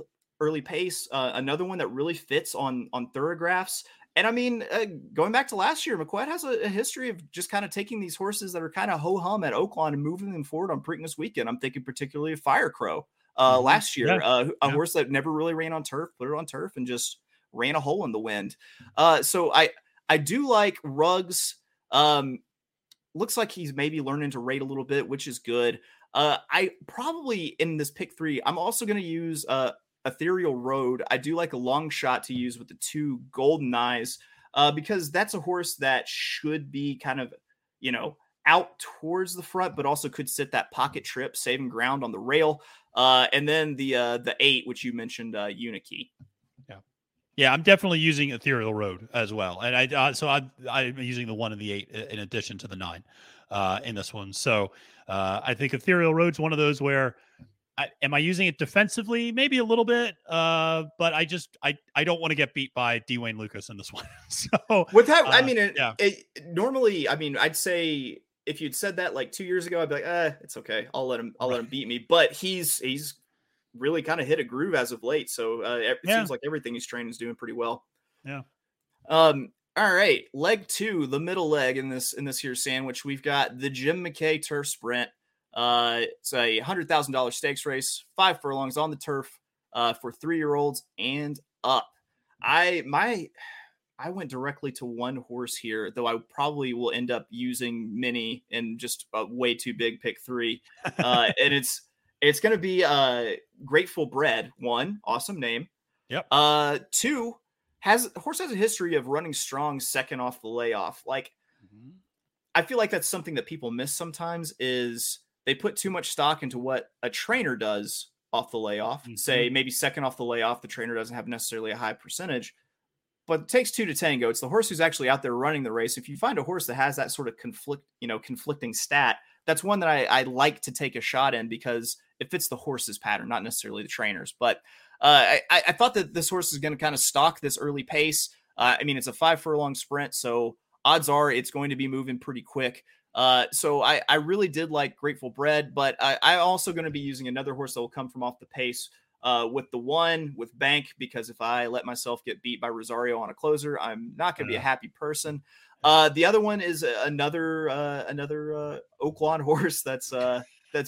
pace. Another one that really fits on thoroughgraphs. And going back to last year, McQuaid has a history of just kind of taking these horses that are kind of ho-hum at Oaklawn and moving them forward on Preakness weekend. I'm thinking particularly of Fire Crow last year, horse that never really ran on turf, put it on turf and just ran a hole in the wind. So I do like Ruggs. Looks like he's maybe learning to rate a little bit, which is good. I probably in this pick 3, I'm also going to use Ethereal Road. I do like a long shot to use with the 2 Golden Eyes because that's a horse that should be kind of, out towards the front, but also could sit that pocket trip, saving ground on the rail. And then the 8, which you mentioned, Unikey. Yeah, I'm definitely using Ethereal Road as well. And I'm using the 1 and the 8 in addition to the 9 in this one. So I think Ethereal Road's one of those where am I using it defensively? Maybe a little bit, but I don't want to get beat by Dwayne Lucas in this one. So with that, normally, I'd say if you'd said that like 2 years ago, I'd be like, it's okay. I'll let him beat me. But he's really kind of hit a groove as of late. So it seems like everything he's training is doing pretty well. Yeah. All right, leg two, the middle leg in this here sandwich, we've got the Jim McKay Turf Sprint. It's a $100,000 stakes race, 5 furlongs on the turf for 3-year-olds and up. I went directly to one horse here, though I probably will end up using many and just a way too big pick three. And it's going to be Grateful Bread. One, awesome name. Yep. Two, has a history of running strong second off the layoff. Like, mm-hmm. I feel like that's something that people miss sometimes is they put too much stock into what a trainer does off the layoff. Mm-hmm. Say maybe second off the layoff, the trainer doesn't have necessarily a high percentage, but it takes two to tango. It's the horse who's actually out there running the race. If you find a horse that has that sort of conflicting stat, that's one that I like to take a shot in because it fits the horse's pattern, not necessarily the trainer's. But I thought that this horse is going to kind of stalk this early pace. I mean, it's a 5-furlong sprint, so odds are it's going to be moving pretty quick. So I really did like Grateful Bread, but I'm also going to be using another horse that will come from off the pace with the one, with Bank, because if I let myself get beat by Rosario on a closer, I'm not going to be a happy person. The other one is another Oaklawn horse that's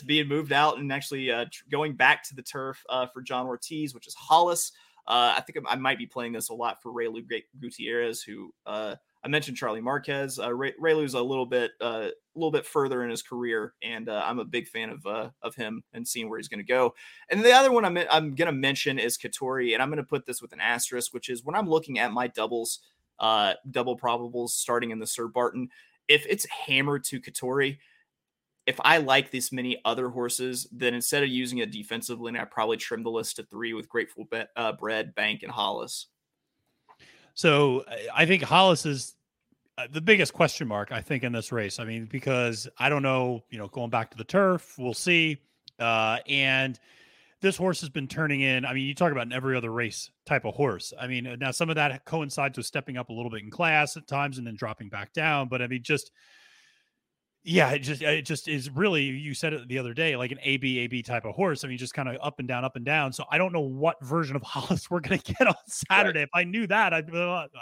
being moved out and actually going back to the turf for John Ortiz, which is Hollis. I think I might be playing this a lot for Raylu Gutierrez, who I mentioned Charlie Marquez. Raylu's a little bit further in his career, and I'm a big fan of him and seeing where he's going to go. And the other one I'm going to mention is Katori, and I'm going to put this with an asterisk, which is when I'm looking at my doubles, double probables starting in the Sir Barton, if it's hammered to Katori, if I like this many other horses, then instead of using it defensively, I probably trim the list to 3 with Grateful Bread, Bank, and Hollis. So I think Hollis is the biggest question mark, I think, in this race. I mean, because I don't know, going back to the turf, we'll see. And this horse has been turning in. I mean, you talk about an every other race type of horse. I mean, now some of that coincides with stepping up a little bit in class at times and then dropping back down. But I mean, just... yeah, it just is really, you said it the other day, like an AB type of horse. I mean, just kind of up and down. So I don't know what version of Hollis we're going to get on Saturday. Right. If I knew that, I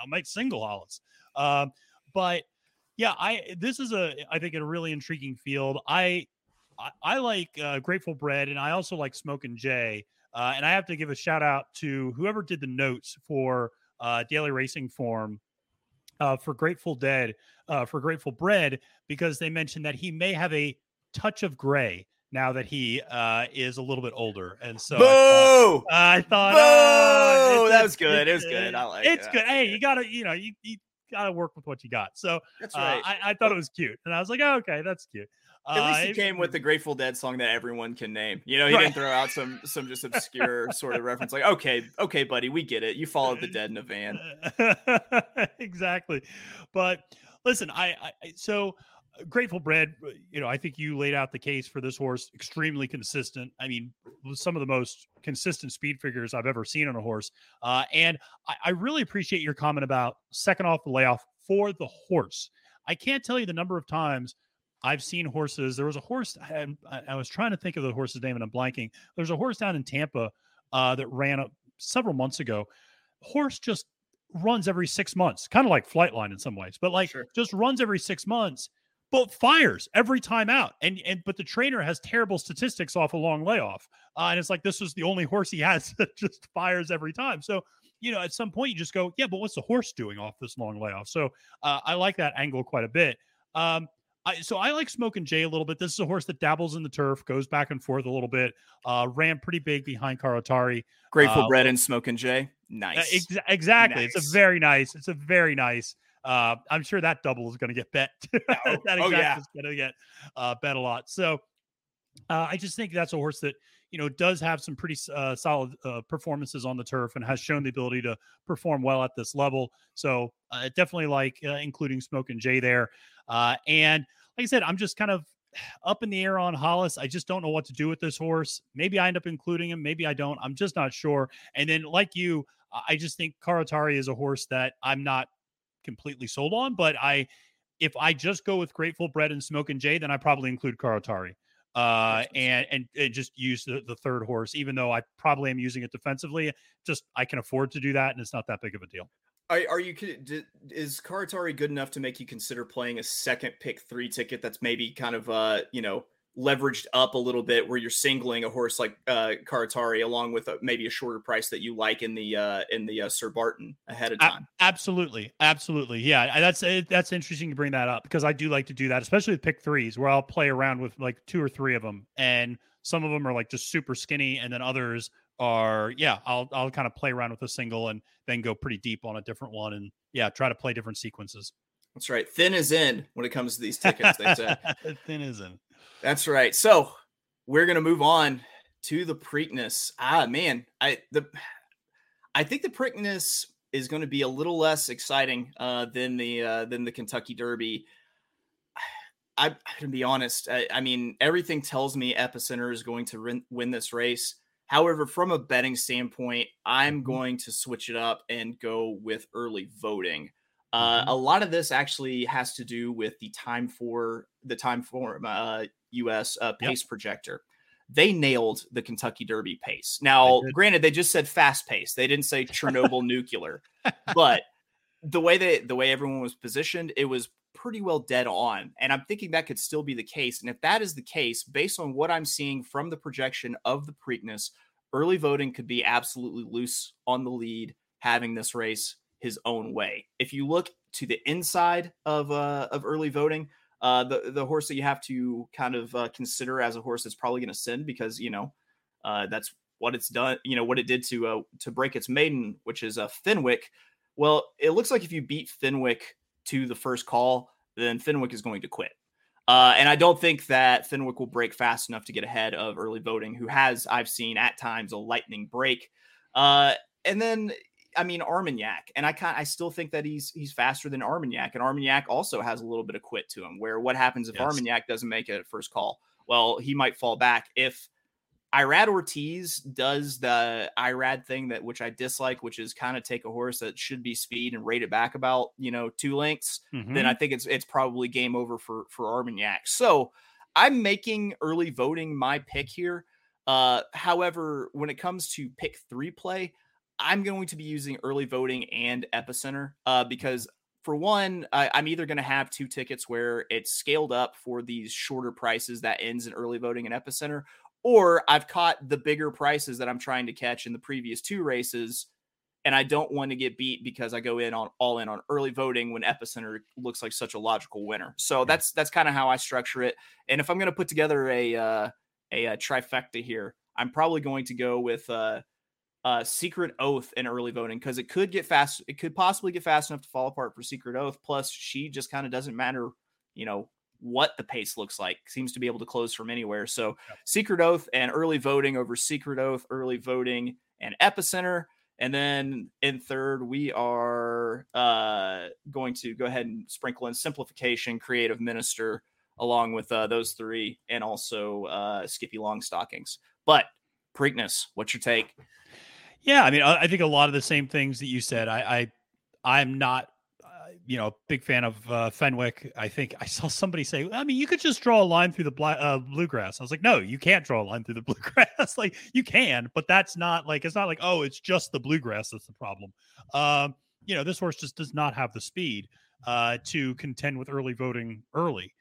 might single Hollis. But yeah, I think a really intriguing field. I like Grateful Bread, and I also like Smokin' Jay. And I have to give a shout out to whoever did the notes for Daily Racing Form. For Grateful Bread, because they mentioned that he may have a touch of gray now that he is a little bit older, and so boo! I thought, boo! That was good. It was good. I like it. It's good. Hey, you gotta work with what you got. So that's right. I thought it was cute, and I was like, oh, okay, that's cute. At least he came with the Grateful Dead song that everyone can name. He didn't throw out some just obscure sort of reference. Like, okay, buddy, we get it. You followed the Dead in a van. Exactly. But listen, so Grateful Bread, I think you laid out the case for this horse. Extremely consistent. I mean, some of the most consistent speed figures I've ever seen on a horse. And I really appreciate your comment about second off the layoff for the horse. I can't tell you the number of times I've seen horses. There was a horse, I was trying to think of the horse's name and I'm blanking. There's a horse down in Tampa that ran up several months ago. Horse just runs every 6 months, kind of like Flightline in some ways, but like sure. Just runs every 6 months, but fires every time out. But the trainer has terrible statistics off a long layoff. And it's like, this is the only horse he has that just fires every time. So, at some point you just go, yeah, but what's the horse doing off this long layoff? So I like that angle quite a bit. So I like Smokin' Jay a little bit. This is a horse that dabbles in the turf, goes back and forth a little bit, ran pretty big behind Karatari. Grateful Bread and Smokin' Jay. Nice. Exactly. Nice. It's a very nice. I'm sure that double is going to get bet. Is going to get bet a lot. So I just think that's a horse that, does have some pretty solid performances on the turf and has shown the ability to perform well at this level. So I definitely like including Smokin' Jay there. And like I said, I'm just kind of up in the air on Hollis. I just don't know what to do with this horse. Maybe I end up including him. Maybe I don't. I'm just not sure. And then like you, I just think Karatari is a horse that I'm not completely sold on, but if I just go with Grateful Bread and Smokin' Jay, then I probably include Karatari. And just use the third horse, even though I probably am using it defensively. Just I can afford to do that, and it's not that big of a deal. Are you? Is Karatari good enough to make you consider playing a second pick three ticket that's maybe kind of leveraged up a little bit, where you're singling a horse like Karatari along with maybe a shorter price that you like in the Sir Barton ahead of time? Absolutely, yeah. That's interesting to bring that up, because I do like to do that, especially with pick threes, where I'll play around with like two or three of them, and some of them are like just super skinny, and then others are, yeah, I'll kind of play around with a single and then go pretty deep on a different one, and yeah, try to play different sequences. That's right. Thin is in when it comes to these tickets, they say. Thin is in. That's right. So we're going to move on to the Preakness. I think the Preakness is going to be a little less exciting than the Kentucky Derby. I'm going to be honest. I mean, everything tells me Epicenter is going to win this race. However, from a betting standpoint, I'm going to switch it up and go with early voting. A lot of this actually has to do with the time for U.S. pace projector. They nailed the Kentucky Derby pace. Now, granted, they just said fast pace. They didn't say Chernobyl nuclear, but the way everyone was positioned, it was pretty well dead on. And I'm thinking that could still be the case. And if that is the case, based on what I'm seeing from the projection of the Preakness, early voting could be absolutely loose on the lead, having this race his own way. If you look to the inside of early voting, the horse that you have to kind of consider as a horse that's probably going to send, because that's what it's done, what it did to break its maiden, which is a Fenwick. Well, it looks like if you beat Fenwick to the first call, then Fenwick is going to quit. And I don't think that Fenwick will break fast enough to get ahead of early voting, who has, I've seen at times, a lightning break. And then, I mean, Armagnac, and I still think that he's faster than Armagnac, and Armagnac also has a little bit of quit to him, where what happens if Armagnac doesn't make it at first call? Well, he might fall back. If Irad Ortiz does the Irad thing which I dislike, which is kind of take a horse that should be speed and rate it back about, 2 lengths, then I think it's probably game over for Armagnac. So I'm making early voting my pick here. However, when it comes to pick three play, I'm going to be using early voting and Epicenter because, for one, I'm either going to have two tickets where it's scaled up for these shorter prices that ends in early voting and Epicenter, or I've caught the bigger prices that I'm trying to catch in the previous two races, and I don't want to get beat because I go all in on early voting when Epicenter looks like such a logical winner. So that's kind of how I structure it. And if I'm going to put together a trifecta here, I'm probably going to go with Secret Oath in early voting, because it could get fast. It could possibly get fast enough to fall apart for Secret Oath. Plus, she just kind of doesn't matter, what the pace looks like. Seems to be able to close from anywhere. So Secret Oath and early voting over Secret Oath, early voting and Epicenter. And then in third, we are going to go ahead and sprinkle in Simplification, Creative Minister, along with those three, and also Skippy Longstockings. But Preakness, what's your take? Yeah, I mean, I think a lot of the same things that you said. I'm not, a big fan of Fenwick. I think I saw somebody say, you could just draw a line through the bluegrass. I was like, no, you can't draw a line through the bluegrass. Like, you can, but that's not like, it's not like, oh, it's just the bluegrass that's the problem. This horse just does not have the speed to contend with early voting early.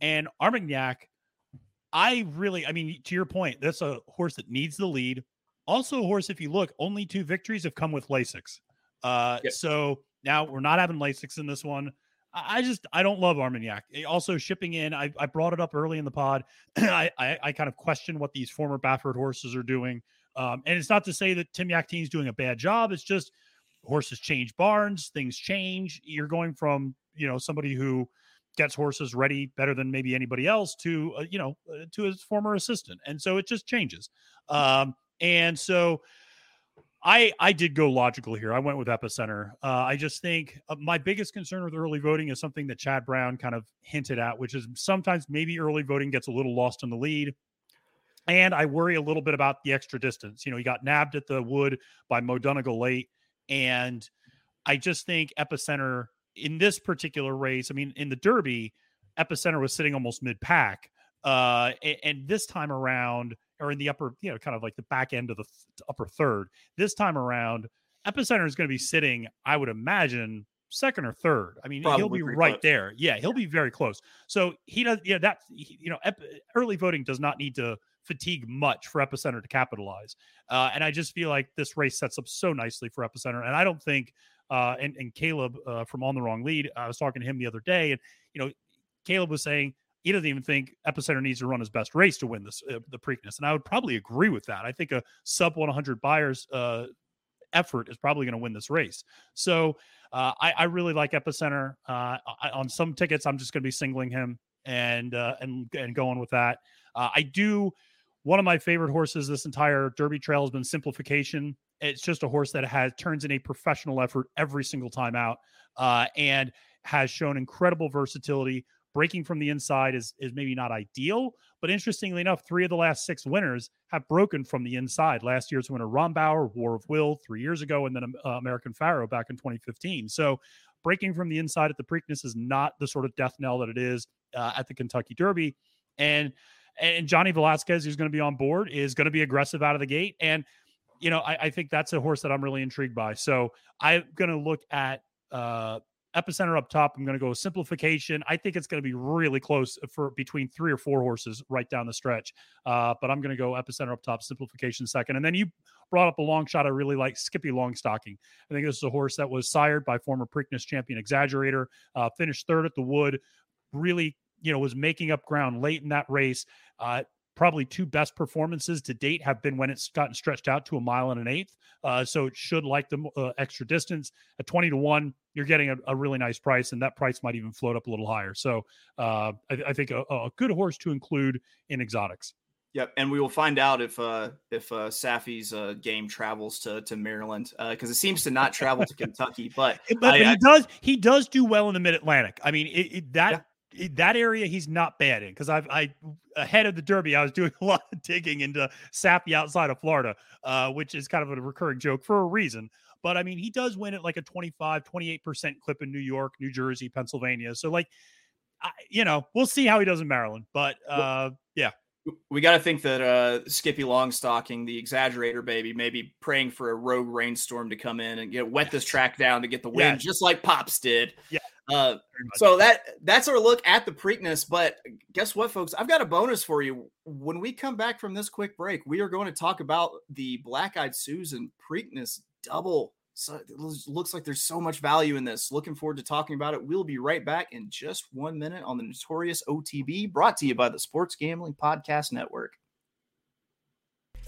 And Armagnac, to your point, that's a horse that needs the lead. Also, a horse, if you look, only two victories have come with Lasix. So now we're not having Lasix in this one. I don't love Armagnac. Also, shipping in, I brought it up early in the pod. I kind of question what these former Baffert horses are doing. And it's not to say that Tim Yakteen's doing a bad job. It's just horses change barns, things change. You're going from, somebody who gets horses ready better than maybe anybody else to his former assistant. And so it just changes. And so I did go logical here. I went with Epicenter. I just think my biggest concern with early voting is something that Chad Brown kind of hinted at, which is sometimes maybe early voting gets a little lost in the lead. And I worry a little bit about the extra distance. He got nabbed at the Wood by Mo Donegal late. And I just think Epicenter in this particular race, in the Derby, Epicenter was sitting almost mid-pack. And this time around, or in the upper, kind of like the back end of the upper third. This time around, Epicenter is going to be sitting, I would imagine, second or third. I mean, probably he'll be right close. There. Yeah, he'll be very close. So he does. Yeah, that, you know, early voting does not need to fatigue much for Epicenter to capitalize. And I just feel like this race sets up so nicely for Epicenter. And I don't think, and Caleb from On the Wrong Lead, I was talking to him the other day, and, you know, Caleb was saying he doesn't even think Epicenter needs to run his best race to win this, the Preakness. And I would probably agree with that. I think a sub 100 buyers effort is probably going to win this race. So I really like Epicenter. On some tickets, I'm just going to be singling him and going with that. I do. One of my favorite horses this entire Derby trail has been Simplification. It's just a horse that turns in a professional effort every single time out, and has shown incredible versatility. Breaking from the inside is maybe not ideal, but interestingly enough, 3 of the last 6 winners have broken from the inside. Last year's winner, Rombauer, War of Will 3 years ago, and then American Pharaoh back in 2015. So breaking from the inside at the Preakness is not the sort of death knell that it is at the Kentucky Derby. And Johnny Velasquez, who's going to be on board, is going to be aggressive out of the gate. And, you know, I think that's a horse that I'm really intrigued by. So I'm going to look at Epicenter up top. I'm going to go with Simplification. I think it's going to be really close for between 3 or 4 horses right down the stretch. But I'm going to go Epicenter up top, Simplification second. And then you brought up a long shot. I really like Skippy Longstocking. I think this is a horse that was sired by former Preakness champion Exaggerator, finished third at the Wood, really, you know, was making up ground late in that race. Probably 2 best performances to date have been when it's gotten stretched out to a mile and an eighth. So it should like the extra distance at 20-1. You're getting a really nice price, and that price might even float up a little higher. So I think a good horse to include in exotics. Yep. And we will find out if Safi's game travels to Maryland, because it seems to not travel to Kentucky, but he does do well in the mid Atlantic. I mean, that area he's not bad in, because I ahead of the Derby I was doing a lot of digging into Sappy outside of Florida, which is kind of a recurring joke for a reason. But I mean, he does win at like a 25-28% clip in New York, New Jersey, Pennsylvania. So like, you know, we'll see how he does in Maryland. But yeah, we got to think that Skippy Longstocking, the Exaggerator baby, maybe praying for a rogue rainstorm to come in and wet this track down to get the wind, just like Pops did. Yeah. So that's our look at the Preakness. But guess what, folks? I've got a bonus for you. When we come back from this quick break, we are going to talk about the Black Eyed Susan Preakness Double. So it looks like there's so much value in this. Looking forward to talking about it. We'll be right back in just 1 minute on the Notorious OTB, brought to you by the Sports Gambling Podcast Network.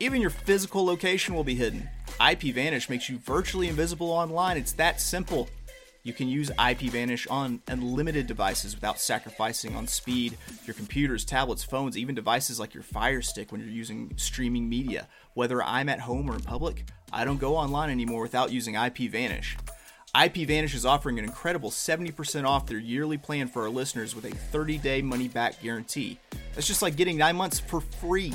Even your physical location will be hidden. IPVanish makes you virtually invisible online. It's that simple. You can use IPVanish on unlimited devices without sacrificing on speed. Your computers, tablets, phones, even devices like your Fire Stick when you're using streaming media. Whether I'm at home or in public, I don't go online anymore without using IPVanish. IPVanish is offering an incredible 70% off their yearly plan for our listeners with a 30-day money-back guarantee. That's just like getting 9 months for free.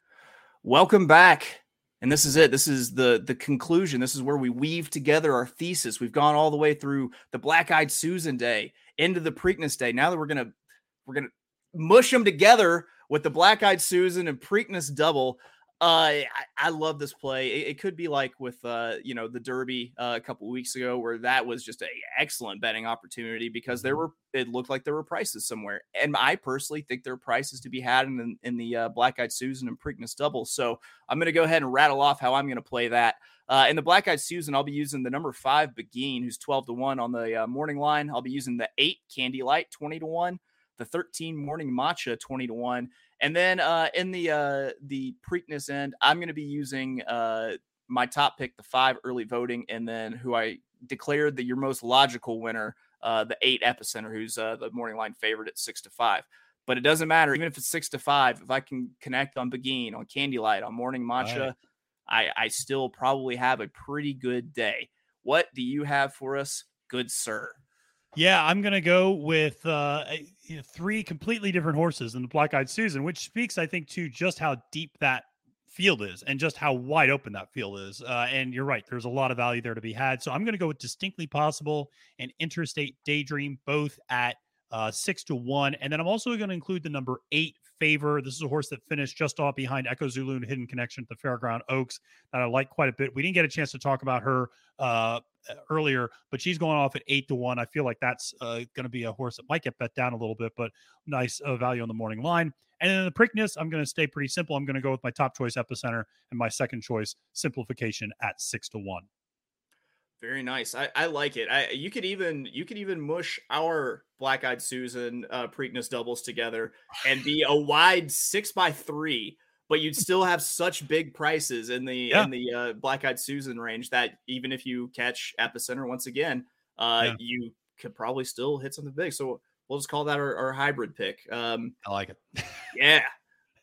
Welcome back. And this is it. This is the conclusion. This is where we weave together our thesis. We've gone all the way through the Black Eyed Susan Day into the Preakness Day. Now that we're gonna mush them together with the Black Eyed Susan and Preakness Double. I love this play. It could be like with you know, the Derby a couple of weeks ago, where that was just an excellent betting opportunity because it looked like there were prices somewhere, and I personally think there are prices to be had in the Black Eyed Susan and Preakness Double. So I'm going to go ahead and rattle off how I'm going to play that In the Black Eyed Susan, I'll be using the number 5 Beguine, who's 12-1 on the morning line. I'll be using the 8 Candy Light, 20-1, the 13 Morning Matcha, 20-1, and then in the Preakness end, I'm going to be using my top pick, the 5 Early Voting, and then who I declared your most logical winner, the 8 Epicenter, who's the morning line favorite at 6-5. But it doesn't matter, even if it's 6-5, if I can connect on Beguine, on Candy Light, on Morning Matcha, I still probably have a pretty good day. What do you have for us, good sir? Yeah, I'm going to go with 3 completely different horses in the Black Eyed Susan, which speaks, I think, to just how deep that field is and just how wide open that field is. And you're right, there's a lot of value there to be had. So I'm going to go with Distinctly Possible and Interstate Daydream, both at 6-1. And then I'm also going to include the number 8 Favor. This is a horse that finished just off behind Echo Zulu and Hidden Connection at the Fairground Oaks that I like quite a bit. We didn't get a chance to talk about her earlier, but she's going off at 8-1. I feel like that's going to be a horse that might get bet down a little bit, but nice value on the morning line. And then the Preakness, I'm going to stay pretty simple. I'm going to go with my top choice Epicenter and my second choice Simplification at 6-1. Very nice. I like it. You could even mush our Black Eyed Susan Preakness doubles together and be a wide 6x3, but you'd still have such big prices in the Black Eyed Susan range that even if you catch Epicenter once again, you could probably still hit something big. So we'll just call that our hybrid pick. I like it. Yeah.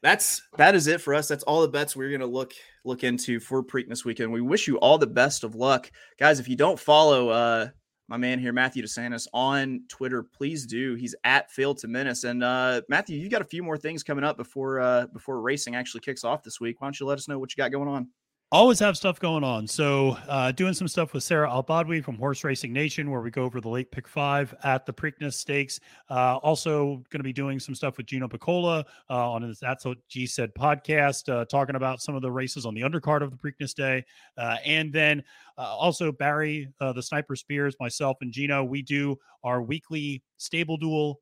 That is it for us. That's all the bets we're going to look into for Preakness weekend. We wish you all the best of luck. Guys, if you don't follow my man here, Matthew DeSantis, on Twitter, please do. He's at @FailToMenace. And Matthew, you got a few more things coming up before racing actually kicks off this week. Why don't you let us know what you got going on? Always have stuff going on. So doing some stuff with Sarah Al-Badwi from Horse Racing Nation, where we go over the late pick 5 at the Preakness Stakes. Also going to be doing some stuff with Gino Piccola on his That's What G Said podcast, talking about some of the races on the undercard of the Preakness Day. And then also Barry, the Sniper Spears, myself and Gino, we do our weekly stable duel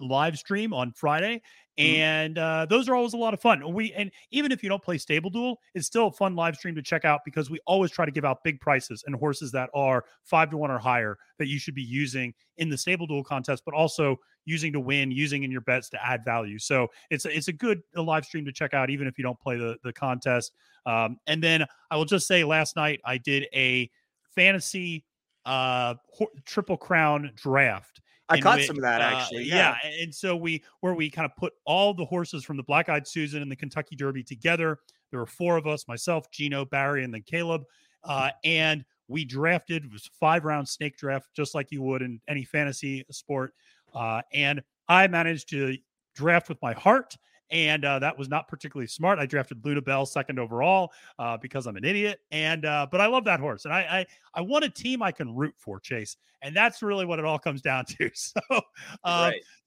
live stream on Friday. And those are always a lot of fun. And even if you don't play Stable Duel, it's still a fun live stream to check out because we always try to give out big prices and horses that are 5-1 or higher that you should be using in the Stable Duel contest, but also using to win, using in your bets to add value. So it's a good live stream to check out, even if you don't play the contest. And then I will just say last night I did a fantasy Triple Crown draft. I caught some of that actually. Yeah. And so we kind of put all the horses from the Black Eyed Susan and the Kentucky Derby together. There were 4 of us, myself, Gino, Barry, and then Caleb. And we drafted, it was a 5-round snake draft, just like you would in any fantasy sport. And I managed to draft with my heart. And that was not particularly smart. I drafted Luna Bell 2nd overall because I'm an idiot. And but I love that horse. And I want a team I can root for, Chase. And that's really what it all comes down to. So so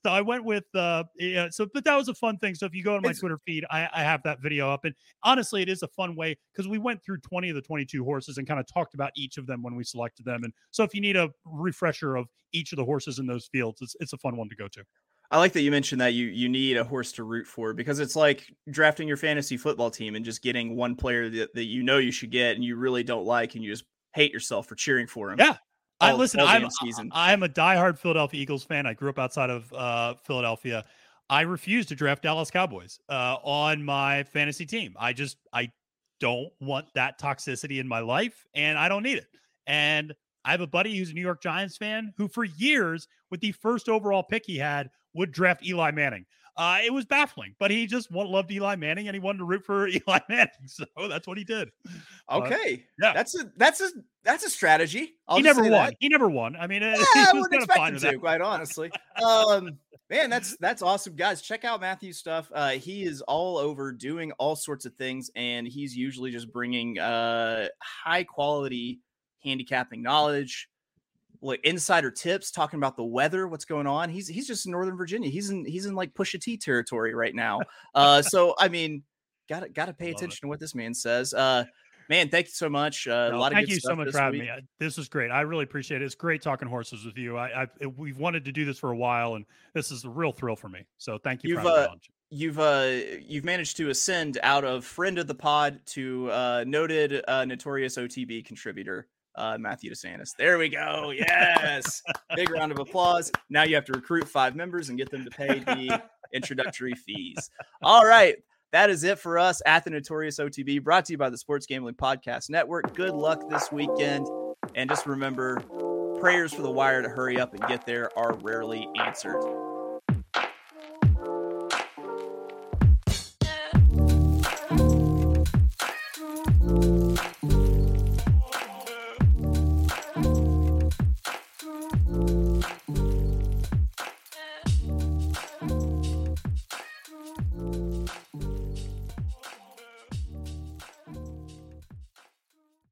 I went with but that was a fun thing. So if you go to my Twitter feed, I have that video up. And honestly, it is a fun way because we went through 20 of the 22 horses and kind of talked about each of them when we selected them. And so if you need a refresher of each of the horses in those fields, it's a fun one to go to. I like that you mentioned that you need a horse to root for because it's like drafting your fantasy football team and just getting one player that you know you should get and you really don't like and you just hate yourself for cheering for him. Yeah. I'm a diehard Philadelphia Eagles fan. I grew up outside of Philadelphia. I refuse to draft Dallas Cowboys on my fantasy team. I don't want that toxicity in my life and I don't need it. And I have a buddy who's a New York Giants fan who for years with the first overall pick he had would draft Eli Manning. It was baffling, but he just loved Eli Manning and he wanted to root for Eli Manning. So that's what he did. Okay. Yeah. That's a strategy. He never won. I mean, I wouldn't expect him to, quite honestly. Man, that's awesome. Guys, check out Matthew's stuff. He is all over doing all sorts of things and he's usually just bringing high quality handicapping knowledge, like insider tips, talking about the weather, what's going on. He's just in Northern Virginia. He's in like Pusha T territory right now. So I mean, gotta pay attention to what this man says. Man, thank you so much. Thank you so much for having me. This was great. I really appreciate it. It's great talking horses with you. We've wanted to do this for a while, and this is a real thrill for me. So thank you for having me on. You've managed to ascend out of friend of the pod to noted notorious OTB contributor, Matthew DeSantis. There we go. Yes. Big round of applause. Now you have to recruit 5 members and get them to pay the introductory fees. All right. That is it for us at the Notorious OTB, brought to you by the Sports Gambling Podcast Network. Good luck this weekend. And just remember, prayers for the Wire to hurry up and get there are rarely answered.